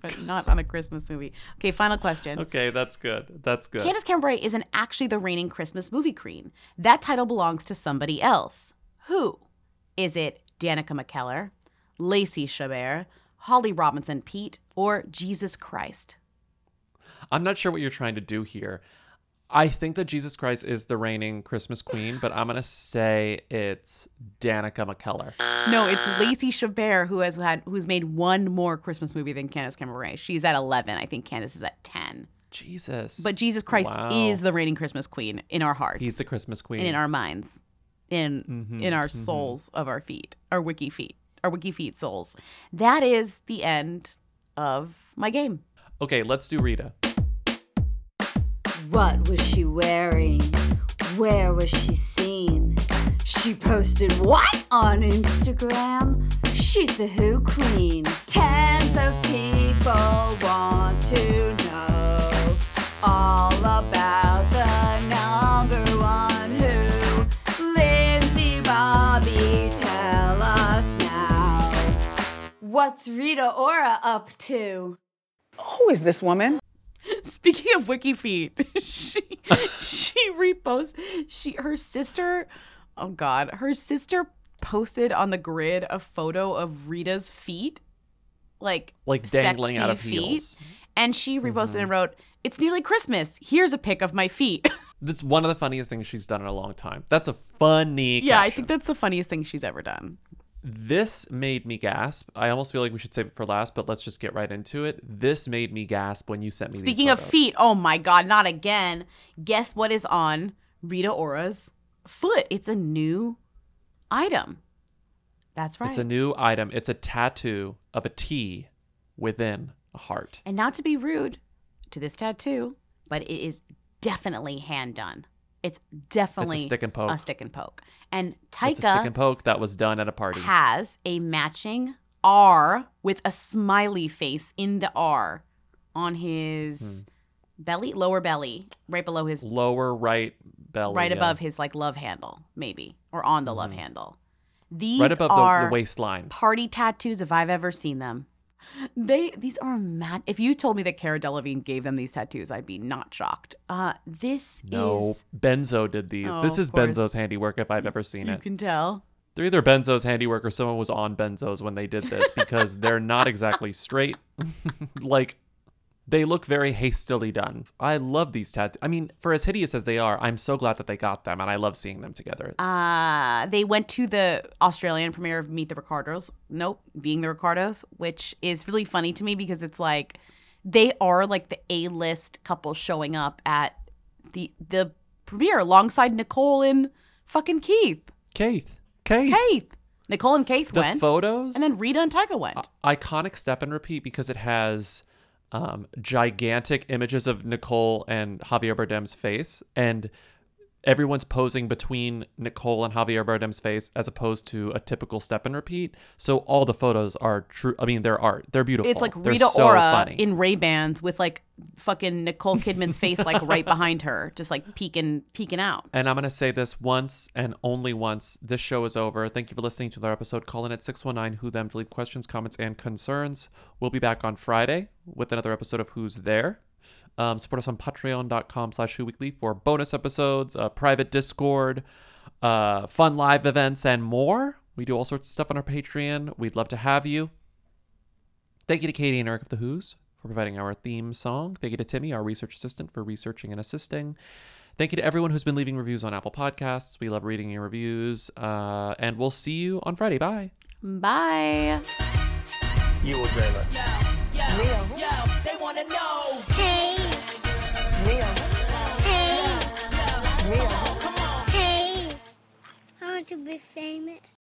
but not on a Christmas movie. Okay, final question. Okay, that's good. That's good. Candace Cameron Bure isn't actually the reigning Christmas movie queen. That title belongs to somebody else. Who? Is it Danica McKellar, Lacey Chabert, Holly Robinson Pete, or Jesus Christ? I'm not sure what you're trying to do here. I think that Jesus Christ is the reigning Christmas queen, but I'm going to say it's Danica McKellar. No, it's Lacey Chabert who's made one more Christmas movie than Candace Cameron Bure. She's at 11. I think Candace is at 10. Jesus. But Jesus Christ is the reigning Christmas queen in our hearts. He's the Christmas queen. And in our minds. In our souls of our feet. Our wiki feet souls. That is the end of my game. Okay, let's do Rita. What was she wearing? Where was she seen? She posted what on Instagram? She's the Who Queen. Tens of people want to know all about the number one Who. Lindsay, Bobby, tell us now. What's Rita Ora up to? Who is this woman? Speaking of wiki feet, she reposted. Her sister posted on the grid a photo of Rita's feet, like dangling out of heels, and she reposted and wrote, "It's nearly Christmas. Here's a pic of my feet." That's one of the funniest things she's done in a long time. That's a funny. Yeah, caption. I think that's the funniest thing she's ever done. This made me gasp. I almost feel like we should save it for last, but let's just get right into it. This made me gasp when you sent me these photos. Speaking of feet, oh my God, not again. Guess what is on Rita Ora's foot? It's a new item. That's right. It's a new item. It's a tattoo of a T within a heart. And not to be rude to this tattoo, but it is definitely hand done. It's definitely a stick and poke. And Taika, it's a stick and poke that was done at a party, has a matching R with a smiley face in the R on his belly, lower belly, right below his lower right belly, right above his love handle, maybe, or on the love handle. These right above are the waistline. Party tattoos, if I've ever seen them. These are mad. If you told me that Cara Delevingne gave them these tattoos, I'd be not shocked. Benzo did these. Oh, this is Benzo's handiwork if I've ever seen it. You can tell. They're either Benzo's handiwork or someone was on Benzo's when they did this because they're not exactly straight. They look very hastily done. I love these tattoos. I mean, for as hideous as they are, I'm so glad that they got them, and I love seeing them together. They went to the Australian premiere of Being the Ricardos, which is really funny to me because it's they are the A-list couple showing up at the premiere alongside Nicole and fucking Keith. Keith. Nicole and Keith went. The photos. And then Rita and Taika went. Iconic step and repeat because it has... gigantic images of Nicole and Javier Bardem's face, and everyone's posing between Nicole and Javier Bardem's face as opposed to a typical step and repeat. So all the photos are true. I mean, they're art. They're beautiful. It's Rita Ora in Ray-Bans with fucking Nicole Kidman's face right behind her, just peeking out. And I'm going to say this once and only once. This show is over. Thank you for listening to their episode. Call in at 619 Who Them to leave questions, comments, and concerns. We'll be back on Friday with another episode of Who's There. Support us on patreon.com/whoweekly for bonus episodes, private Discord, fun live events, and more. We do all sorts of stuff on our Patreon. We'd love to have you. Thank you to Katie and Eric of The Who's for providing our theme song. Thank you to Timmy, our research assistant, for researching and assisting. Thank you to everyone who's been leaving reviews on Apple Podcasts. We love reading your reviews. And we'll see you on Friday. Bye. Bye. You will dream it. Yo, they want to know. Hey. Real. Hey. Real. Come on. Hey. I want to be famous.